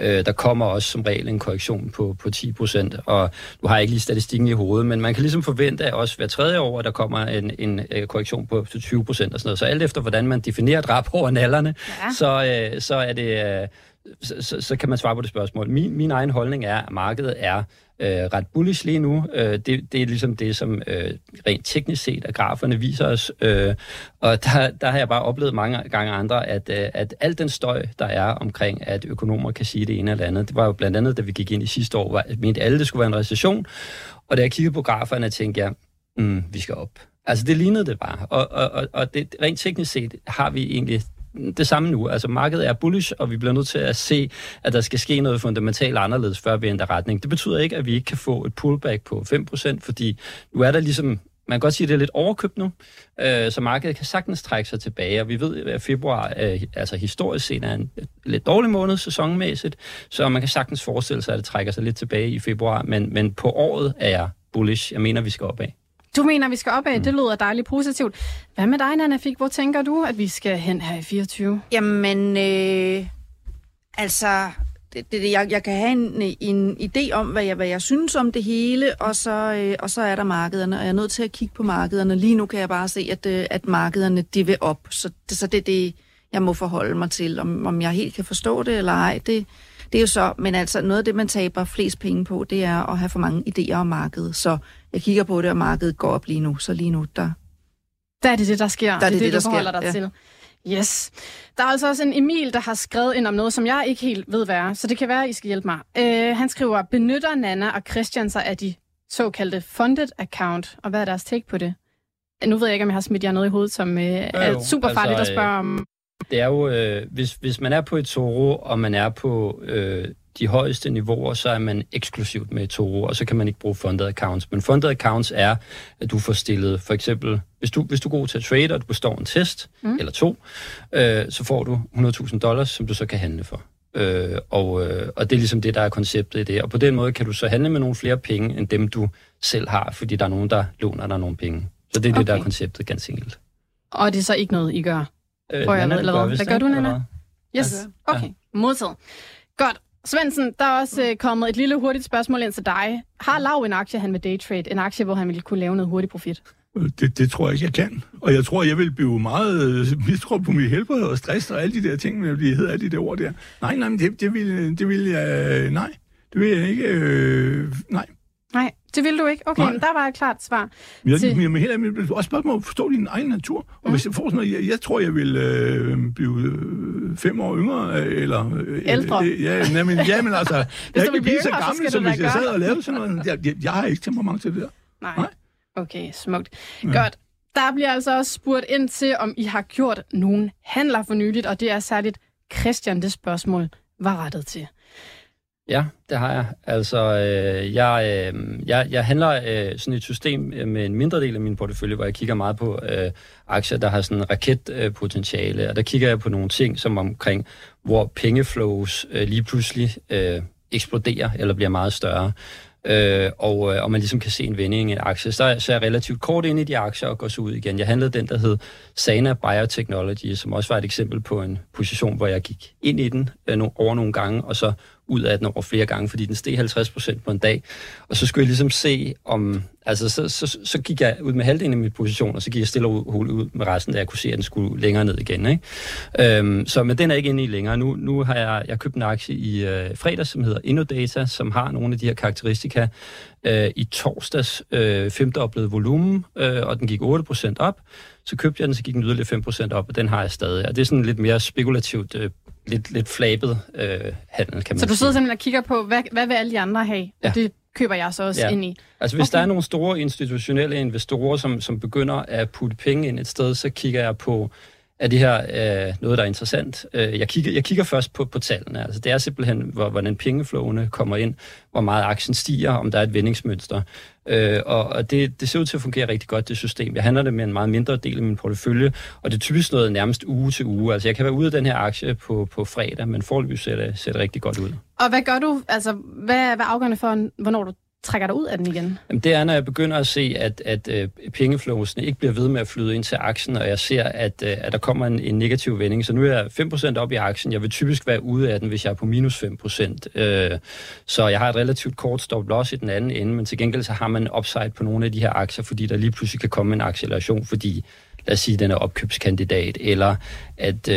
Der kommer også som regel en korrektion på 10%, og du har ikke lige statistikken i hovedet, men man kan ligesom forvente, at også hver tredje år, at der kommer en korrektion på 20% og sådan noget. Så alt efter, hvordan man definerer et rap over nallerne, så er det... Så kan man svare på det spørgsmål. Min egen holdning er, at markedet er ret bullish lige nu. Det er ligesom det, som rent teknisk set af graferne viser os. Og der har jeg bare oplevet mange gange andre, at al den støj, der er omkring, at økonomer kan sige det ene eller andet, det var jo blandt andet, da vi gik ind i sidste år, mente alle, det skulle være en recession. Og da jeg kiggede på graferne, tænkte jeg, vi skal op. Altså, det lignede det bare. Og det, rent teknisk set har vi egentlig... det samme nu. Altså, markedet er bullish, og vi bliver nødt til at se, at der skal ske noget fundamentalt anderledes, før vi ændrer retning. Det betyder ikke, at vi ikke kan få et pullback på 5%, fordi nu er der ligesom Man kan godt sige, at det er lidt overkøbt nu, så markedet kan sagtens trække sig tilbage, og vi ved, at februar altså historisk set er en lidt dårlig måned sæsonmæssigt, så man kan sagtens forestille sig, at det trækker sig lidt tilbage i februar, men på året er jeg bullish. Jeg mener, vi skal opad. Du mener, vi skal opad. Det lyder dejligt positivt. Hvad med dig, Nanna Fick? Hvor tænker du, at vi skal hen her i 24? Jamen, altså... Jeg kan have en idé om, hvad jeg synes om det hele, og så er der markederne, og jeg er nødt til at kigge på markederne. Lige nu kan jeg bare se, at markederne, de vil op, så det er det, jeg må forholde mig til. Om jeg helt kan forstå det eller ej, det er jo så. Men altså, noget af det, man taber flest penge på, det er at have for mange idéer om markedet. Så jeg kigger på det, og markedet går op lige nu. Så lige nu, der er det, der sker. Det er det, der sker. Yes. Der er altså også en Emil, der har skrevet ind om noget, som jeg ikke helt ved hvad er, så det kan være, I skal hjælpe mig. Han skriver, benytter Nanna og Christian sig af de såkaldte funded account, og hvad er deres take på det? Nu ved jeg ikke, om jeg har smidt jer noget i hovedet, som er super farligt altså, at spørge om. Det er jo, hvis man er på eToro, og man er på de højeste niveauer, så er man eksklusivt med eToro, og så kan man ikke bruge funded accounts. Men funded accounts er, at du får stillet for eksempel... Hvis du er god til at trade, og du består en test, eller to, så får du $100,000, som du så kan handle for. Og det er ligesom det, der er konceptet i det. Og på den måde kan du så handle med nogle flere penge, end dem du selv har, fordi der er nogen, der låner dig nogle penge. Så det er det, der er konceptet, ganske enkelt. Og det er så ikke noget, I gør? Hvad gør du, Nanna? Yes, okay. Modtaget. Godt. Svendsen, der er også kommet et lille hurtigt spørgsmål ind til dig. Har Lau en aktie, han vil daytrade? En aktie, hvor han ville kunne lave noget hurtig profit? Det tror jeg ikke, jeg kan. Og jeg tror, jeg vil blive meget mistro på mit helbred og stress og alle de der ting, når det hedder alle de der ord der. Nej, men det vil jeg ikke. Nej, det vil du ikke. Okay, nej. Men der var et klart svar. Men heller ikke. Også spørgsmål, forstå din egen natur. Og hvis jeg får sådan noget, jeg tror, jeg vil blive 5 år yngre, eller... Ældre. Men altså, jeg kan blive så gammel, som hvis jeg sad og lavede sådan noget. Jeg har ikke temperament til det der. Nej. Okay, smukt. Ja. Godt. Der bliver altså også spurgt ind til, om I har gjort nogen handler for nyligt, og det er særligt Christian, det spørgsmål var rettet til. Ja, det har jeg. Altså, jeg handler sådan et system med en mindre del af min portefølje, hvor jeg kigger meget på aktier, der har sådan en raketpotentiale, og der kigger jeg på nogle ting, som omkring, hvor pengeflows lige pludselig eksploderer eller bliver meget større. Og man ligesom kan se en vending i en aktie. Så er jeg relativt kort ind i de aktier og går så ud igen. Jeg handlede den, der hed Sana Biotechnology, som også var et eksempel på en position, hvor jeg gik ind i den over nogle gange, og så ud af den over flere gange, fordi den steg 50% på en dag. Og så skulle jeg ligesom se, om... Altså, så gik jeg ud med halvdelen af min position, og så gik jeg stille og roligt ud med resten, da jeg kunne se, at den skulle længere ned igen. Ikke? Men den er ikke inde i længere. Nu har jeg købt en aktie i fredags, som hedder Innodata, som har nogle af de her karakteristika. I torsdags femdoblede volumen, og den gik 8% op. Så købte jeg den, så gik den yderligere 5% op, og den har jeg stadig. Og det er sådan lidt mere spekulativt, lidt flabet handel, kan man sige. Så du sidder simpelthen og kigger på, hvad vil alle de andre have? Ja. Det køber jeg så også ind i. Altså hvis der er nogle store institutionelle investorer, som begynder at putte penge ind et sted, så kigger jeg på, er det her noget, der er interessant? Jeg kigger først på tallene. Altså det er simpelthen, hvordan pengeflowene kommer ind, hvor meget aktien stiger, om der er et vendingsmønster. Og det ser ud til at fungere rigtig godt, det system. Jeg handler det med en meget mindre del af min portefølje, og det er typisk noget nærmest uge til uge. Altså jeg kan være ude af den her aktie på fredag, men foreløbig ser det rigtig godt ud. Og hvad gør du? Altså hvad er afgørende for, hvornår du trækker dig ud af den igen? Jamen, det er, når jeg begynder at se, at pengeflowsene ikke bliver ved med at flyde ind til aktien, og jeg ser, at der kommer en negativ vending. Så nu er jeg 5% op i aktien. Jeg vil typisk være ude af den, hvis jeg er på minus 5%. Så jeg har et relativt kort stop-loss i den anden ende, men til gengæld så har man upside på nogle af de her aktier, fordi der lige pludselig kan komme en acceleration, fordi, lad os sige, at den er opkøbskandidat, eller at...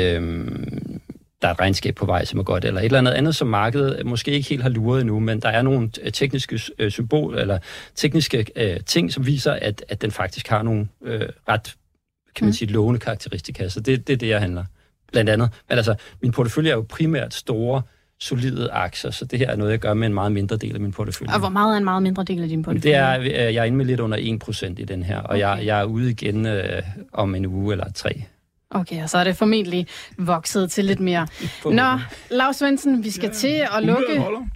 der er et regnskab på vej, som er godt, eller et eller andet, som markedet måske ikke helt har luret endnu, men der er nogle tekniske symboler, eller tekniske ting, som viser, at den faktisk har nogle ret, kan man sige, lovende karakteristika. Så det er det, jeg handler, blandt andet. Men altså, min portefølje er jo primært store, solide aktier, så det her er noget, jeg gør med en meget mindre del af min portefølje. Og hvor meget er en meget mindre del af din portefølje? Jeg er inde med lidt under 1% i den her, og jeg er ude igen om en uge eller 3. Okay, og så er det formentlig vokset til lidt mere. Nå, Lau Svendsen, vi skal til at lukke.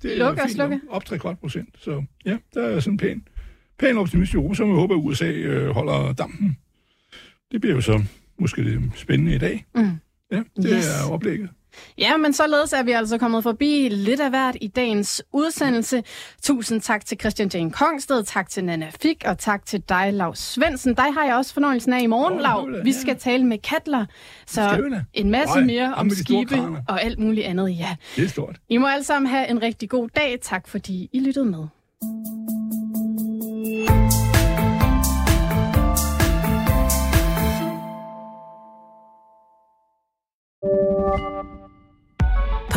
Det er lukke. Op 3,4%, så ja, der er sådan en pæn pæn optimist i Europa, så vi håber, at USA holder dampen. Det bliver jo så måske lidt spændende i dag. Mm. Ja, det er oplægget. Ja, men således er vi altså kommet forbi lidt af hvert i dagens udsendelse. Tusind tak til Christian Jain Kongsted, tak til Nanna Fick, og tak til dig, Lau Svendsen. Dig har jeg også fornøjelsen af i morgen, Lau. Vi skal tale med Kattler, så en masse mere om skibe og alt muligt andet. Ja. Det er stort. I må alle sammen have en rigtig god dag. Tak fordi I lyttede med.